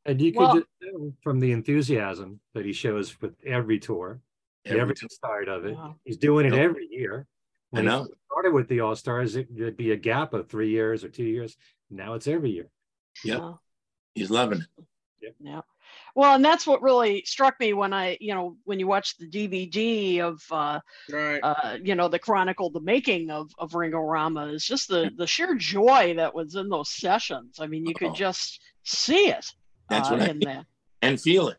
And you could well, just tell from the enthusiasm that he shows with every tour, every, every tour. start of it. Wow. He's doing it every year. When I know. He started with the All-Stars, it would be a gap of three years or two years. Now it's every year. Yep. Wow. He's loving it. Yep. Yeah. Well, and that's what really struck me when I, you know, when you watch the D V D of, uh, right. uh, you know, the Chronicle, the making of, of Ringo Rama, is just the, the sheer joy that was in those sessions. I mean, you could oh. just see it. That's uh, what I in mean. That. And feel it.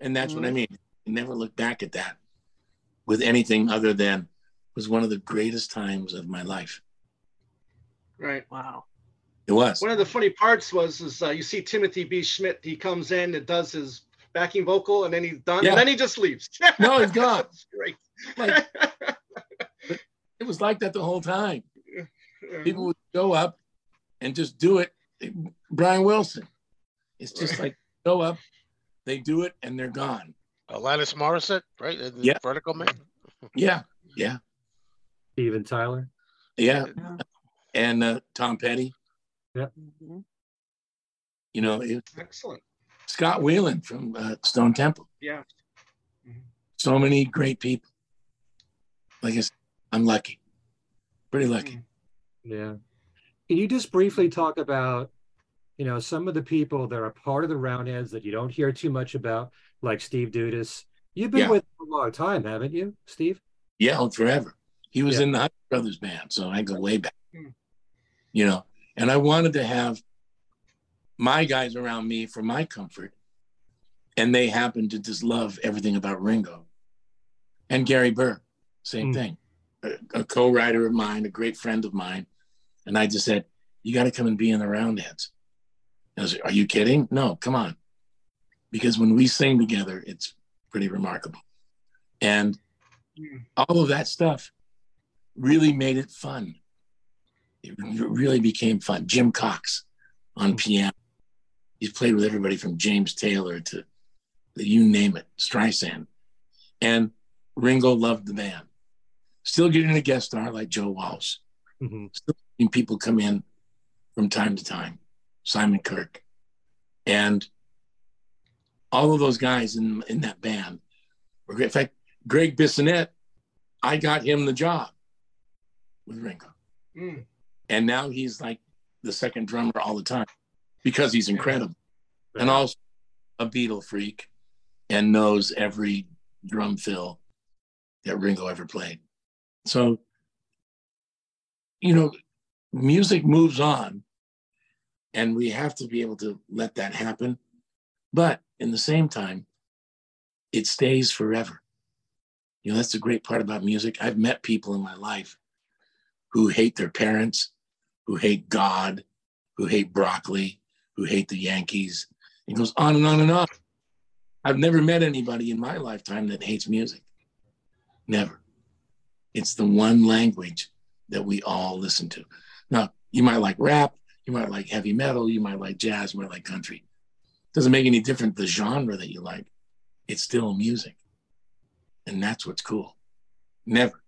And that's mm-hmm. what I mean. I never look back at that with anything other than it was one of the greatest times of my life. Right. Wow. It was. One of the funny parts was is uh, you see Timothy B. Schmidt. He comes in and does his backing vocal, and then he's done, yeah. and then he just leaves. No, he's gone. Great. Like, it was like that the whole time. People would show up and just do it. Brian Wilson. It's just right. like show up, they do it, and they're gone. Alanis Morissette, right? The yeah. Vertical Man. Yeah, yeah. Steven Tyler. Yeah, yeah. and uh, Tom Petty. Yeah, mm-hmm. You know, it, excellent. Scott Weiland from uh, Stone Temple. Yeah, mm-hmm. So many great people. Like I said, I'm lucky, pretty lucky. Yeah. Can you just briefly talk about you know, some of the people that are part of the Roundheads that you don't hear too much about, like Steve Dudas. You've been yeah. with him a long time, haven't you, Steve? Yeah, forever. He was yeah. in the Hunt Brothers band, so I go way back. You know, and I wanted to have my guys around me for my comfort, and they happened to just love everything about Ringo. And Gary Burr, same mm. thing. A, a co-writer of mine, a great friend of mine. And I just said, you got to come and be in the Roundheads. And I was like, are you kidding? No, come on. Because when we sing together, it's pretty remarkable. And mm. all of that stuff really made it fun. It really became fun. Jim Cox on mm. piano. He's played with everybody from James Taylor to, you name it, Streisand. And Ringo loved the band. Still getting a guest star like Joe Walsh. Mm-hmm. Still seeing people come in from time to time. Simon Kirk. And all of those guys in, in that band were great. In fact, Greg Bissonette, I got him the job with Ringo. Mm. And now he's like the second drummer all the time because he's incredible. Yeah. And also a Beatle freak and knows every drum fill that Ringo ever played. So, you know, music moves on, and we have to be able to let that happen. But in the same time, it stays forever. You know, that's the great part about music. I've met people in my life who hate their parents, who hate God, who hate broccoli, who hate the Yankees. It goes on and on and on. I've never met anybody in my lifetime that hates music. Never. It's the one language that we all listen to. Now, you might like rap, you might like heavy metal, you might like jazz, you might like country. It doesn't make any difference the genre that you like. It's still music. And that's what's cool. Never.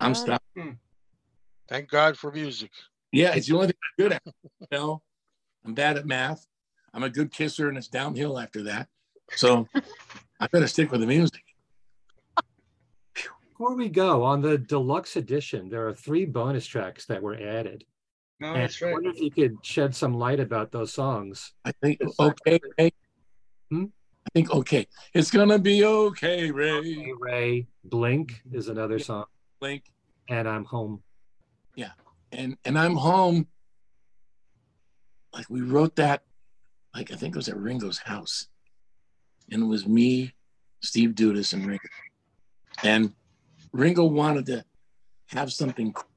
I'm stopping. Thank God for music. Yeah, it's the only thing I'm good at. You know, I'm bad at math. I'm a good kisser, and it's downhill after that. So I better stick with the music. Before we go, on the deluxe edition, there are three bonus tracks that were added. No, and that's right. I wonder if you could shed some light about those songs. I think okay, Ray. Hmm? I think okay. It's gonna be okay, Ray. Okay, Ray. Blink is another song. Blink. And I'm home. Yeah, and and I'm home. Like we wrote that, like I think it was at Ringo's house, and it was me, Steve Dudas, and Ringo, and. Ringo wanted to have something cool.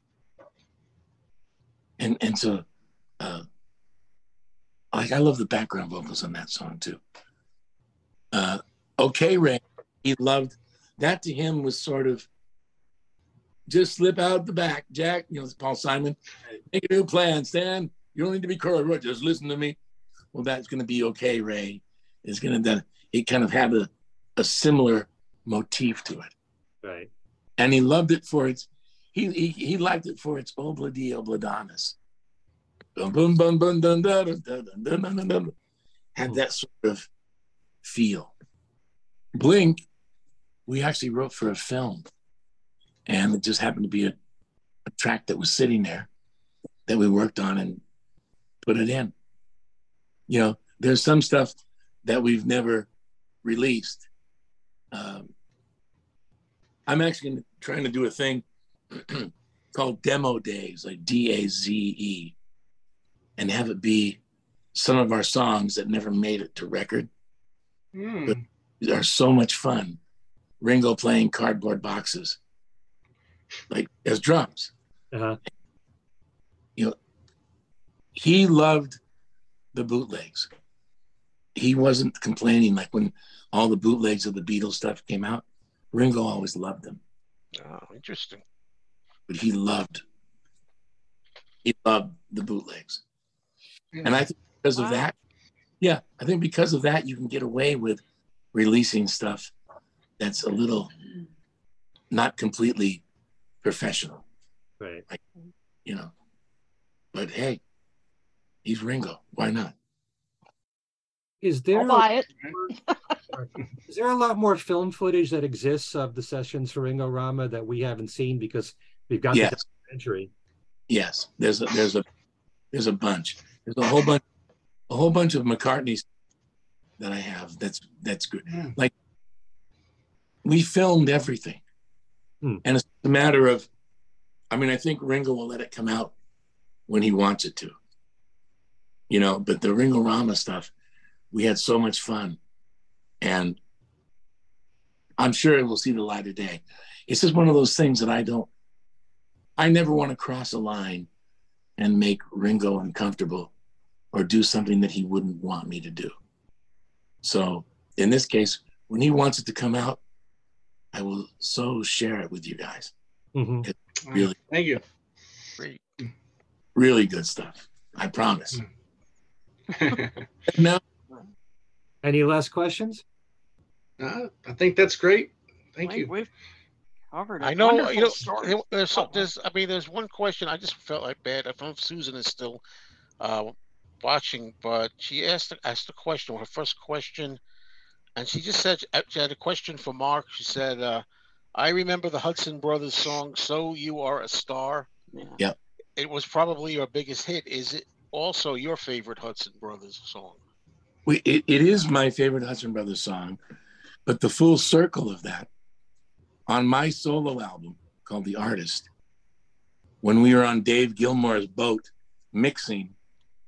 And, and so, uh, like, I love the background vocals on that song, too. Uh, okay, Ray, he loved, that to him was sort of, just slip out the back, Jack, you know, it's Paul Simon, make a new plan, Stan, you don't need to be curly, just listen to me. Well, that's going to be okay, Ray. It's going to, it kind of had a, a similar motif to it. Right. And he loved it for its, he he, he liked it for its obladi obladanas. Had that sort of feel. Blink, we actually wrote for a film. And it just happened to be a, a track that was sitting there that we worked on and put it in. You know, there's some stuff that we've never released. Um, I'm actually trying to do a thing called Demo Days, like D A Z E, and have it be some of our songs that never made it to record. Mm. But they are so much fun. Ringo playing cardboard boxes, like as drums. Uh-huh. You know, he loved the bootlegs. He wasn't complaining like when all the bootlegs of the Beatles stuff came out. Ringo always loved them. Oh, interesting. But he loved, he loved the bootlegs. Yeah. And I think because of that, yeah, I think because of that, you can get away with releasing stuff that's a little, not completely professional. Right. Like, you know, but hey, he's Ringo. Why not? Is there, a, is there a lot more film footage that exists of the sessions for Ringo Rama that we haven't seen because we've got yes. the documentary? Yes, there's a, there's a there's a bunch. There's a whole bunch, a whole bunch of McCartney's that I have. That's that's good. Yeah. Like we filmed everything, hmm. and it's a matter of. I mean, I think Ringo will let it come out when he wants it to. You know, but the Ringo Rama stuff, we had so much fun, and I'm sure it will see the light of day. It's just one of those things that I don't. I never want to cross a line and make Ringo uncomfortable or do something that he wouldn't want me to do. So in this case, when he wants it to come out, I will so share it with you guys. Mm-hmm. It's really, thank you. Great. Really good stuff. I promise. No. Any last questions? Uh, I think that's great. Thank Wait, you. We've covered. I know. You know. Story. There's some, There's. I mean. There's one question. I just felt like bad. I don't know if Susan is still uh, watching, but she asked asked a question. Her first question, and she just said she had a question for Mark. She said, uh, "I remember the Hudson Brothers song, 'So You Are a Star.'" Yeah. Yep. It was probably your biggest hit. Is it also your favorite Hudson Brothers song? We, it, it is my favorite Hudson Brothers song, but the full circle of that, on my solo album called The Artist, when we were on Dave Gilmour's boat mixing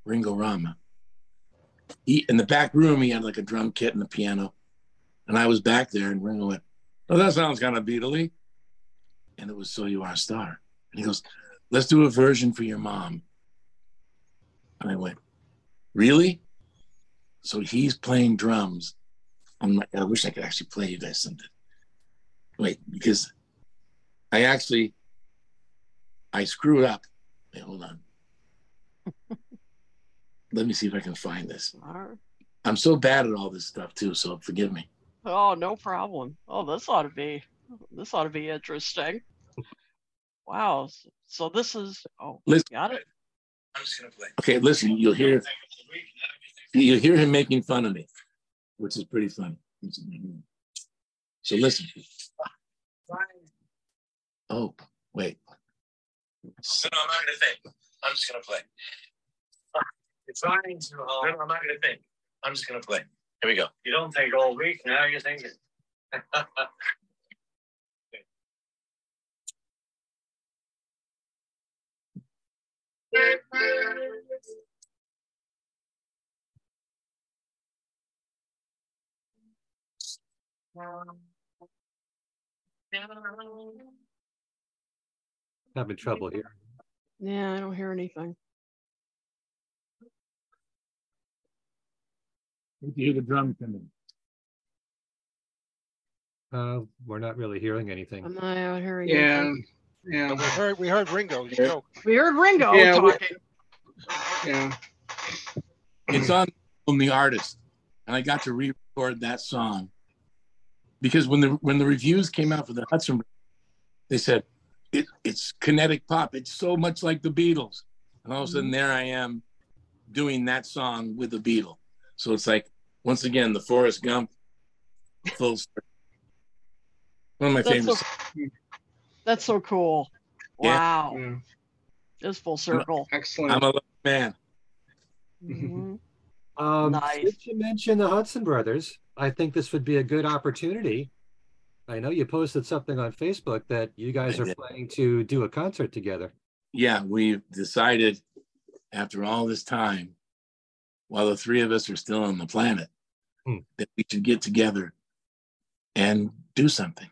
Ringo Rama, he, in the back room, he had like a drum kit and a piano, and I was back there, and Ringo went, "Oh, that sounds kind of Beatley," and it was "So You Are a Star," and he goes, "Let's do a version for your mom." And I went, "Really?" So he's playing drums. I'm like, I wish I could actually play you guys something. Wait, because I actually, I screwed up. Wait, hold on. Let me see if I can find this. Right. I'm so bad at all this stuff too, so forgive me. Oh, no problem. Oh, this ought to be, this ought to be interesting. Wow. So this is, oh, listen, got it. I'm just gonna play. Okay, listen. You'll hear, you'll hear him making fun of me, which is pretty funny. So listen. Oh, wait. So no, I'm not gonna think. I'm just gonna play. It's trying to. No, I'm not gonna think. I'm just gonna play. Here we go. You don't think all week. Now you're thinking. Having trouble here. Yeah, I don't hear anything. You hear the drum coming. Uh, we're not really hearing anything. I'm not hearing yeah. anything. Yeah, but we heard we heard Ringo. You know. We heard Ringo yeah, talking. We, yeah, it's on, on The Artist, and I got to re-record that song because when the when the reviews came out for the Hudson, they said it, it's kinetic pop. It's so much like the Beatles, and all of a sudden there I am doing that song with the Beatle. So it's like once again the Forrest Gump full circle. One of my That's favorites. So- That's so cool. Wow. Yeah. Just full circle. Excellent. I'm a lucky man. Mm-hmm. Um, nice. Since you mentioned the Hudson Brothers, I think this would be a good opportunity. I know you posted something on Facebook that you guys I are did. planning to do a concert together. Yeah, we've decided after all this time, while the three of us are still on the planet, hmm. that we should get together and do something.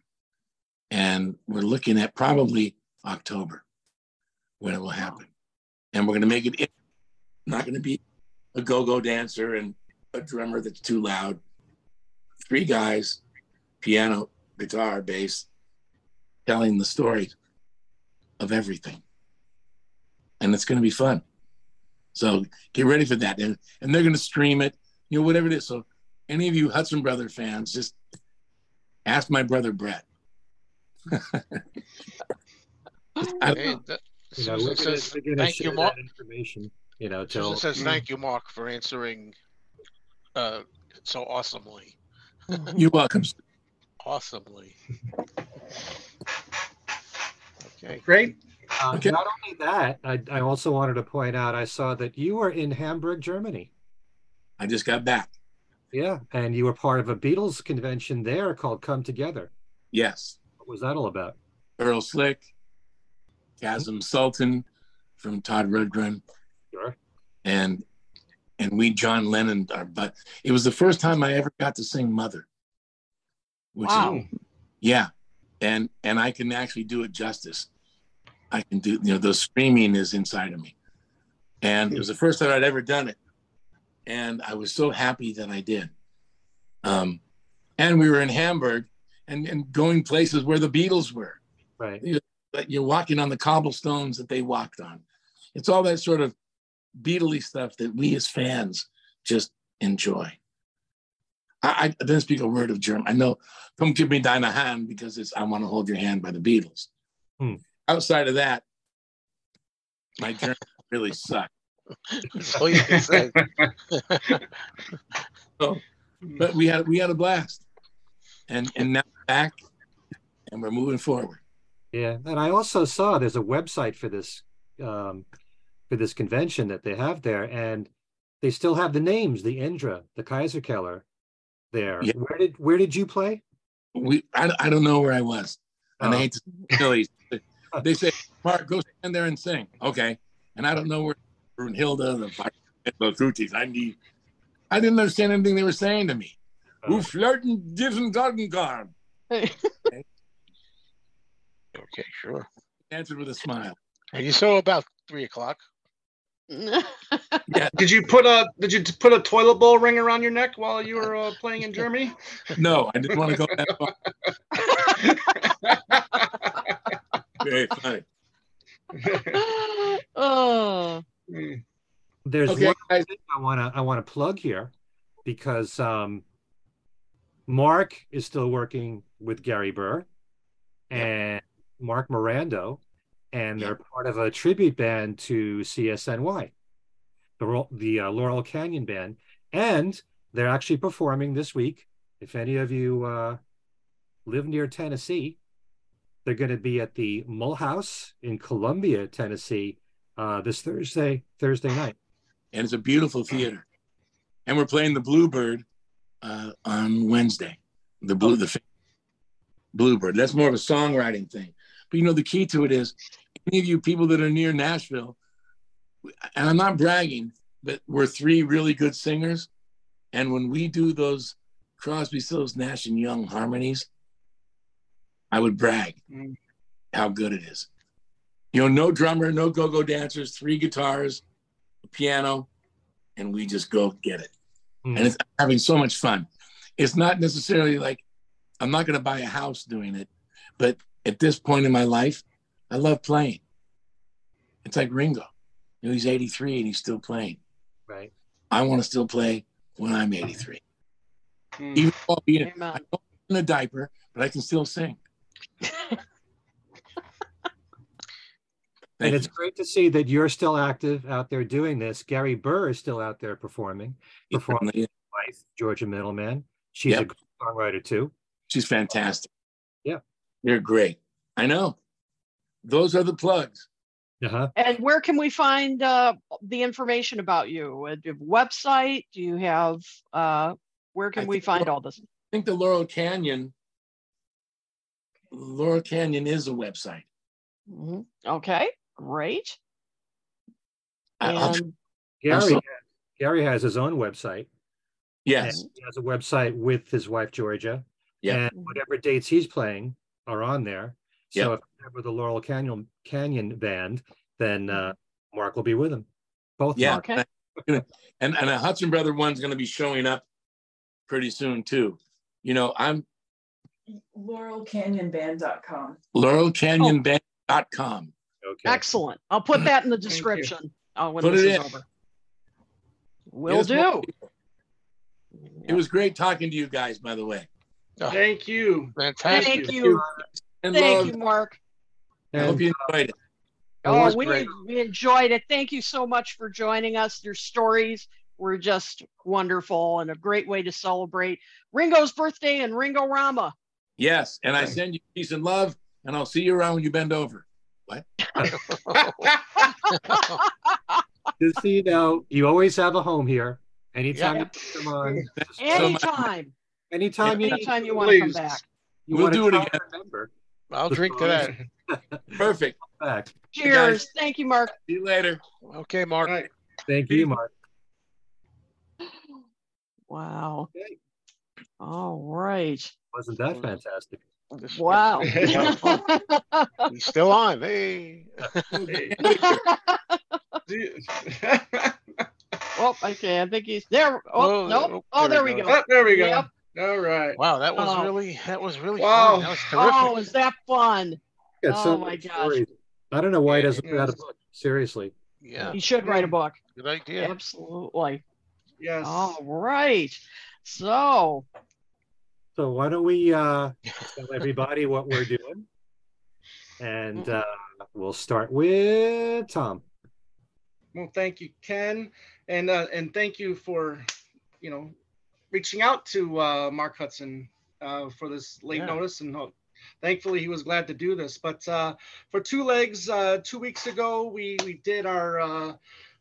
And we're looking at probably October when it will happen. And we're going to make it, it's not going to be a go-go dancer and a drummer that's too loud. Three guys, piano, guitar, bass, telling the story of everything. And it's going to be fun. So get ready for that. And, and they're going to stream it, you know, whatever it is. So any of you Hudson Brother fans, just ask my brother Brett. Hey, that, you know, says, thank you, Mark. Information, you know, till, says, mm. Thank you, Mark, for answering uh, so awesomely. You're welcome. Awesomely. Okay. Great. Uh, okay. Not only that, I, I also wanted to point out, I saw that you were in Hamburg, Germany. I just got back. Yeah, and you were part of a Beatles convention there called Come Together. Yes. What was that all about? Earl Slick, Kazim Sultan from Todd Rundgren. Sure. And and we, John Lennon, are, but it was the first time I ever got to sing Mother. Which wow. Is, yeah, and and I can actually do it justice. I can do, you know, the screaming is inside of me. And it was the first time I'd ever done it. And I was so happy that I did. Um, and we were in Hamburg and, and going places where the Beatles were. Right. You, you're walking on the cobblestones that they walked on. It's all that sort of Beatley stuff that we as fans just enjoy. I, I didn't speak a word of German. I know, come give me deine Hand, because it's I Want to Hold Your Hand by the Beatles. Hmm. Outside of that, my German really sucked. That's all you can say. So, but we had we had a blast, and and now we're back, and we're moving forward. Yeah, and I also saw there's a website for this um, for this convention that they have there, and they still have the names: the Indra, the Kaiserkeller. There, yeah. where did where did you play? We I, I don't know where I was, and oh. I hate to silly. They say, Mark, go stand there and sing. Okay. And I don't know where Brunhilde, the Bacrutis, I need, I didn't understand anything they were saying to me. Who uh, flirting different garden garb? Okay. Okay, sure. Answered with a smile. And you saw about three o'clock. Yeah. Did you put a Did you put a toilet bowl ring around your neck while you were uh, playing in Germany? No, I didn't want to go that far. Very funny. Oh. There's okay, one guys. thing I want to I want to plug here, because um, Mark is still working with Gary Burr and yeah. Mark Mirando, and they're part of a tribute band to C S N Y, the the uh, Laurel Canyon Band, and they're actually performing this week. If any of you uh, live near Tennessee, they're going to be at the Mull House in Columbia, Tennessee, uh, this Thursday, Thursday night. And it's a beautiful theater. And we're playing the Bluebird uh, on Wednesday. The blue, the Bluebird. That's more of a songwriting thing. But, you know, the key to it is, any of you people that are near Nashville, and I'm not bragging, but we're three really good singers. And when we do those Crosby, Stills, Nash, and Young harmonies, I would brag how good it is. You know, no drummer, no go-go dancers, three guitars, a piano, and we just go get it. Mm. And it's I'm having so much fun. It's not necessarily like, I'm not going to buy a house doing it, but at this point in my life, I love playing. It's like Ringo. You know, he's eighty-three and he's still playing. Right. I want to still play when I'm eighty-three. Mm. Even though I'll be in, I don't live in a diaper, but I can still sing. And it's great to see that you're still active out there doing this. Gary Burr is still out there performing, performing with his wife, Georgia Middleman. She's yep. a great songwriter too. She's fantastic. Yeah, you're great. I know. Those are the plugs. Uh-huh. And where can we find uh, the information about you? Do you have a website? Do you have? Uh, where can I we find Laurel, all this? I think the Laurel Canyon. Laurel Canyon is a website. Mm-hmm. Okay, great. And Gary, Gary has his own website. Yes. He has a website with his wife, Georgia. Yeah. And whatever dates he's playing are on there. So yep. if you're with the Laurel Canyon Canyon Band, then uh, Mark will be with him. Both yeah. Mark. Okay. And, and a Hudson Brother one's going to be showing up pretty soon, too. You know, I'm Laurel Canyon Band dot com. Laurel Canyon Band dot com. Okay. Excellent. I'll put that in the description uh, when put this is in. Over. Will yes, do. It was great talking to you guys, by the way. Thank you. Fantastic. Thank you. And Thank love. you, Mark. I hope you enjoyed it. Oh, we, we enjoyed it. Thank you so much for joining us. Your stories were just wonderful and a great way to celebrate Ringo's birthday and Ringo Rama. Yes, and I send you peace and love, and I'll see you around when you bend over. What? Just so you know, you always have a home here. Anytime yeah. you come on. Anytime. Anytime, yeah. you, Anytime you want to come back. You we'll do it again. Remember. I'll drink to that. Perfect. Cheers. Hey, thank you, Mark. See you later. Okay, Mark. Right. Thank you, Mark. Wow. Okay. All right. Wasn't that fantastic? Wow. He's still on. Hey. hey. Oh, okay. I think he's there. Oh, oh no. Nope. Oh, there we go. go. Oh, there we go. Yep. All right. Wow, that was oh. really that was really wow. fun. That was terrific. Oh, was that fun? Yeah, oh so my gosh. Stories. I don't know why he doesn't yeah, write a book. Seriously. Yeah. He should write a book. Good idea. Absolutely. Yes. All right. So So why don't we uh, tell everybody what we're doing? And uh, we'll start with Tom. Well, thank you, Ken. And uh, and thank you for, you know, reaching out to uh, Mark Hudson uh, for this late yeah. notice, and hope. Thankfully he was glad to do this. But uh, for Two Legs, uh, two weeks ago we we did our uh,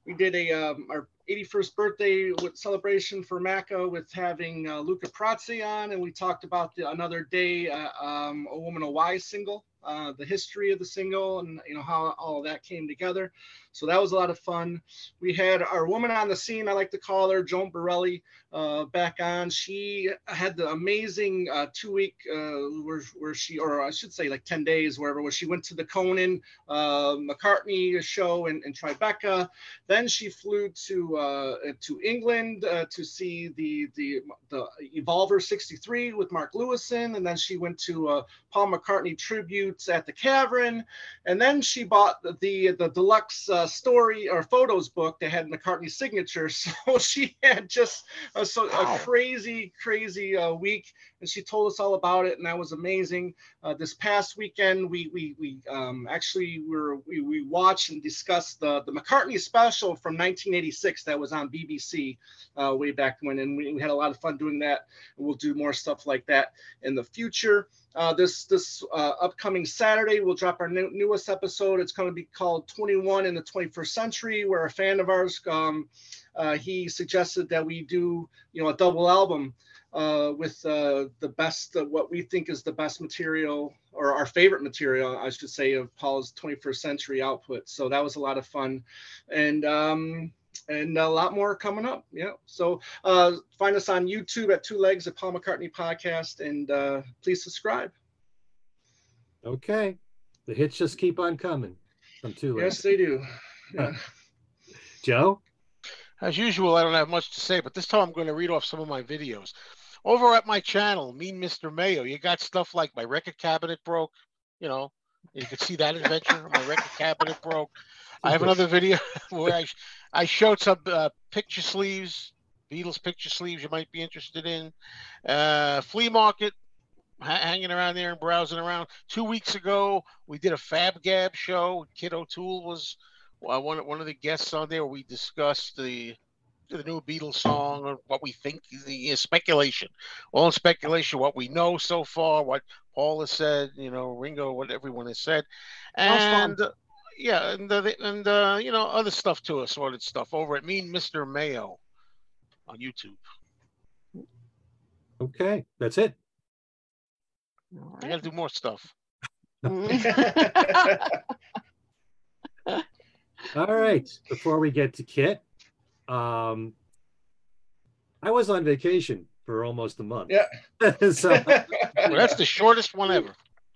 we did a um, our eighty-first birthday celebration for M A C A with having uh, Luca Prozzi on, and we talked about the Another Day, uh, um, A Woman, A Why single, uh, the history of the single, and you know how all of that came together. So that was a lot of fun. We had our woman on the scene, I like to call her, Joan Borelli, uh, back on. She had the amazing uh, two-week uh, where, where she, or I should say like ten days, wherever, where she went to the Conan uh, McCartney show in, in Tribeca. Then she flew to uh, to England uh, to see the, the the Evolver sixty-three with Mark Lewison. And then she went to uh, Paul McCartney tributes at the Cavern. And then she bought the, the, the deluxe uh, story or photos book that had McCartney's signature. So she had just a, so, wow. a crazy, crazy uh, week, and she told us all about it, and that was amazing. Uh, this past weekend, we we we um, actually were we we watched and discussed the the McCartney special from nineteen eighty-six that was on B B C uh, way back when, and we, we had a lot of fun doing that. And we'll do more stuff like that in the future. Uh, this this uh, upcoming Saturday, we'll drop our new, newest episode. It's going to be called twenty-one in the twenty-first Century, where a fan of ours, um, uh, he suggested that we do, you know, a double album uh, with uh, the best, uh, what we think is the best material, or our favorite material, I should say, of Paul's twenty-first century output. So that was a lot of fun. And... Um, And a lot more coming up. Yeah. So uh, find us on YouTube at Two Legs, at Paul McCartney Podcast, and uh, please subscribe. Okay. The hits just keep on coming from Two Legs. Yes, they do. Yeah. Joe? As usual, I don't have much to say, but this time I'm going to read off some of my videos. Over at my channel, Mean Mister Mayo, you got stuff like my record cabinet broke. You know, you could see that adventure. My record cabinet broke. I have another video where I I showed some uh, picture sleeves, Beatles picture sleeves you might be interested in. Uh, flea market, ha- hanging around there and browsing around. Two weeks ago, we did a Fab Gab show. Kid O'Toole was uh, one, one of the guests on there. We discussed the the new Beatles song, or what we think the uh, speculation. All in speculation, what we know so far, what Paul has said, you know, Ringo, what everyone has said. And... Yeah, and uh, and uh, you know, other stuff too, assorted stuff over at Mean Mister Mayo on YouTube. Okay, that's it. Right. I gotta do more stuff. All right. Before we get to Kit, um, I was on vacation for almost a month. Yeah. so, well, that's the shortest one ever.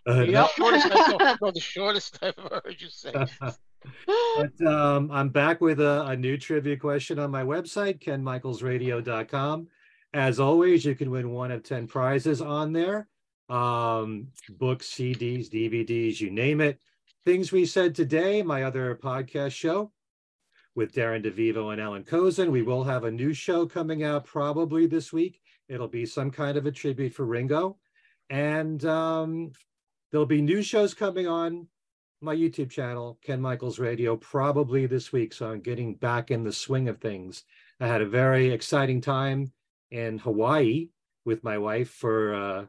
Uh, yep. the, shortest I've, no, the shortest I've ever heard you say. But um, I'm back with a, a new trivia question on my website, ken michaels radio dot com. As always, you can win one of ten prizes on there. Um, books, C Ds, D V Ds, you name it. Things We Said Today, my other podcast show with Darren DeVivo and Alan Kozin. We will have a new show coming out probably this week. It'll be some kind of a tribute for Ringo. And... Um, There'll be new shows coming on my YouTube channel, Ken Michaels Radio, probably this week. So I'm getting back in the swing of things. I had a very exciting time in Hawaii with my wife for a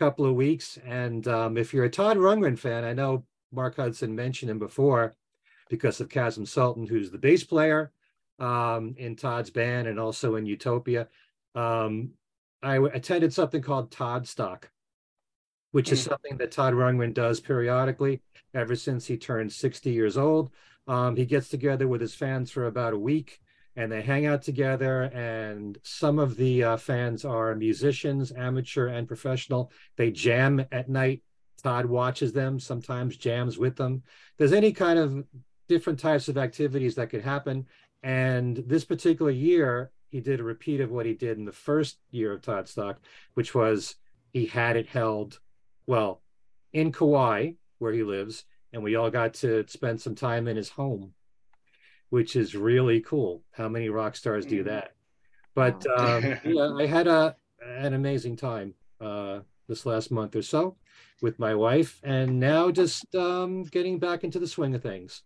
couple of weeks. And um, if you're a Todd Rundgren fan, I know Mark Hudson mentioned him before because of Kazim Sultan, who's the bass player um, in Todd's band and also in Utopia. Um, I attended something called Toddstock, which is something that Todd Rundgren does periodically ever since he turned sixty years old. Um, he gets together with his fans for about a week and they hang out together. And some of the uh, fans are musicians, amateur and professional. They jam at night. Todd watches them, sometimes jams with them. There's any kind of different types of activities that could happen. And this particular year, he did a repeat of what he did in the first year of Toddstock, which was he had it held, well, in Kauai, where he lives, and we all got to spend some time in his home, which is really cool. How many rock stars do that? But um, yeah, I had a an amazing time uh, this last month or so with my wife, and now just um, getting back into the swing of things.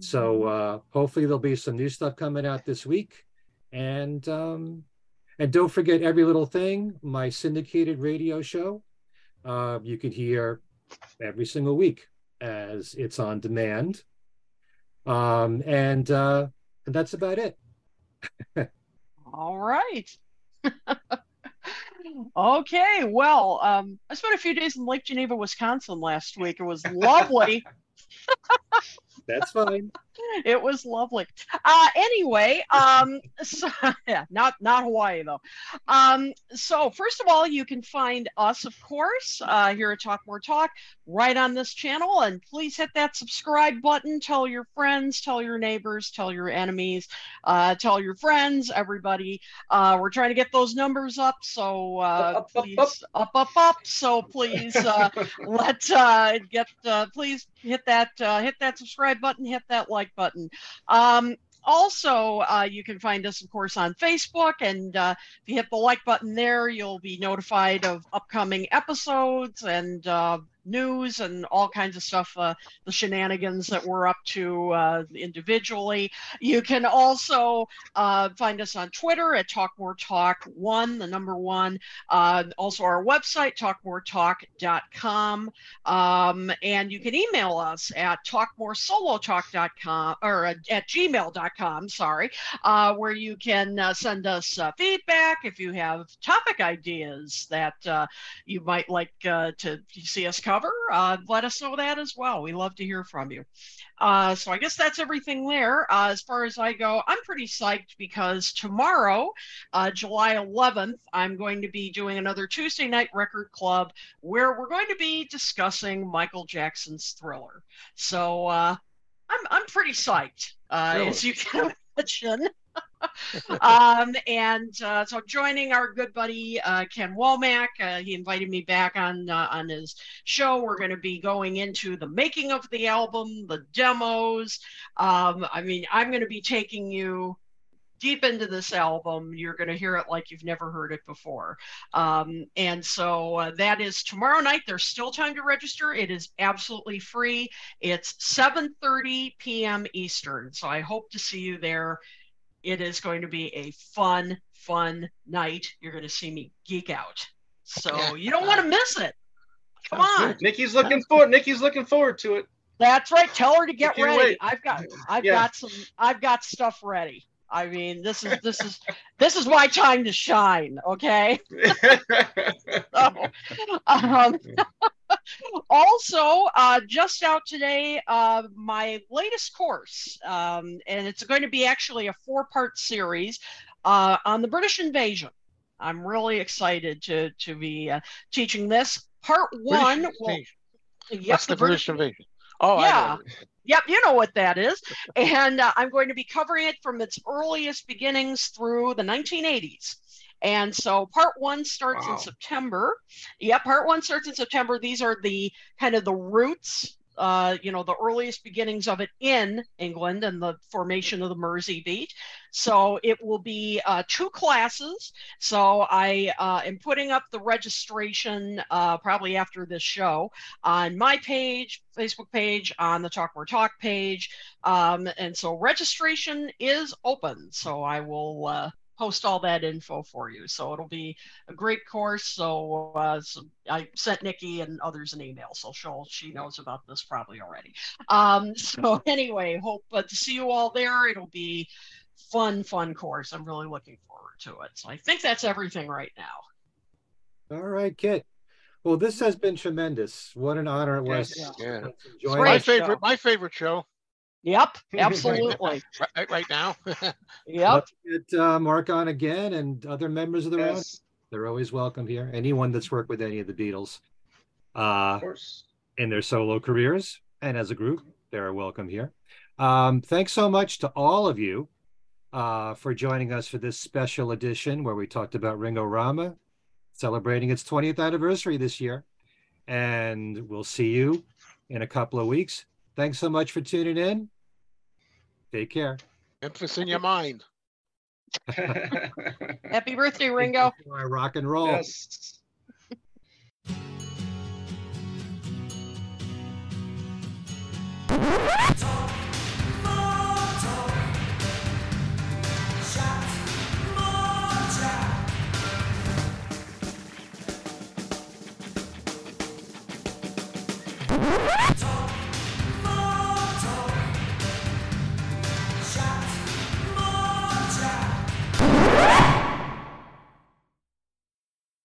So uh, hopefully there'll be some new stuff coming out this week. And um, and don't forget Every Little Thing, my syndicated radio show. Uh, you can hear every single week as it's on demand. Um, and, uh, and that's about it. All right. Okay. Well, um, I spent a few days in Lake Geneva, Wisconsin last week. It was lovely. That's fine. It was lovely. Uh, anyway, um, so, yeah, not not Hawaii though. Um, so first of all, you can find us, of course, uh, here at Talk More Talk, right on this channel, and please hit that subscribe button. Tell your friends, tell your neighbors, tell your enemies, uh, tell your friends, everybody. Uh, we're trying to get those numbers up, so uh, up, please up up. up up up. So please uh, let uh, get uh, please hit that uh, hit that subscribe button. Hit that like button. Um, also, uh, you can find us, of course, on Facebook, and uh, if you hit the like button there, you'll be notified of upcoming episodes and uh, news and all kinds of stuff, uh, the shenanigans that we're up to uh, individually. You can also uh, find us on Twitter at Talk More Talk one, the number one. Uh, also our website, talk more talk dot com. Um, and you can email us at talk more solo talk dot com or at gmail dot com, sorry, uh, where you can uh, send us uh, feedback if you have topic ideas that uh, you might like uh, to see us cover. Uh, let us know that as well. We love to hear from you. Uh, so I guess that's everything there. Uh, as far as I go, I'm pretty psyched because tomorrow, uh, July eleventh, I'm going to be doing another Tuesday Night Record Club where we're going to be discussing Michael Jackson's Thriller. So uh, I'm I'm pretty psyched, uh, really? As you can imagine. um, and uh, so joining our good buddy uh, Ken Womack, uh, he invited me back on uh, on his show. We're going to be going into the making of the album, the demos. Um, I mean, I'm going to be taking you deep into this album. You're going to hear it like you've never heard it before. Um, and so uh, that is tomorrow night. There's still time to register. It is absolutely free. It's seven thirty p.m. Eastern. So I hope to see you there. It is going to be a fun, fun night. You're going to see me geek out. So you don't want to miss it. Come on. Nikki's looking forward. Nikki's looking forward to it. That's right. Tell her to get ready. Wait. I've got I've yeah. got some I've got stuff ready. I mean, this is this is this is my time to shine, okay? So, um, also, uh, just out today, uh, my latest course, um, and it's going to be actually a four-part series uh, on the British invasion. I'm really excited to to be uh, teaching this. Part one. Well, yes, the, the British, British invasion. Oh, yeah. I Yep, you know what that is. And uh, I'm going to be covering it from its earliest beginnings through the nineteen eighties. And so part one starts wow. in September. Yeah, part one starts in September. These are the kind of the roots, uh, you know, the earliest beginnings of it in England and the formation of the Mersey beat. So it will be uh, two classes. So I uh, am putting up the registration uh, probably after this show on my page, Facebook page, on the Talk More Talk page. Um, and so registration is open. So I will uh, post all that info for you. So it'll be a great course. So, uh, so I sent Nikki and others an email, so she'll, she knows about this probably already. Um, so anyway, hope uh, to see you all there. It'll be fun, fun course. I'm really looking forward to it. So I think that's everything right now. All right, Kit. Well, this has been tremendous. What an honor it was. Yes, yeah. My favorite, show. my favorite show. Yep, absolutely. right, right now. Yep. Let's get uh, Mark on again, and other members of the yes. round. They're always welcome here. Anyone that's worked with any of the Beatles, uh, of course, in their solo careers and as a group, they're welcome here. Um, thanks so much to all of you uh, for joining us for this special edition where we talked about Ringorama, celebrating its twentieth anniversary this year. And we'll see you in a couple of weeks. Thanks so much for tuning in. Take care. Emphasis in your mind. Happy birthday, Ringo. Rock and roll. Yes.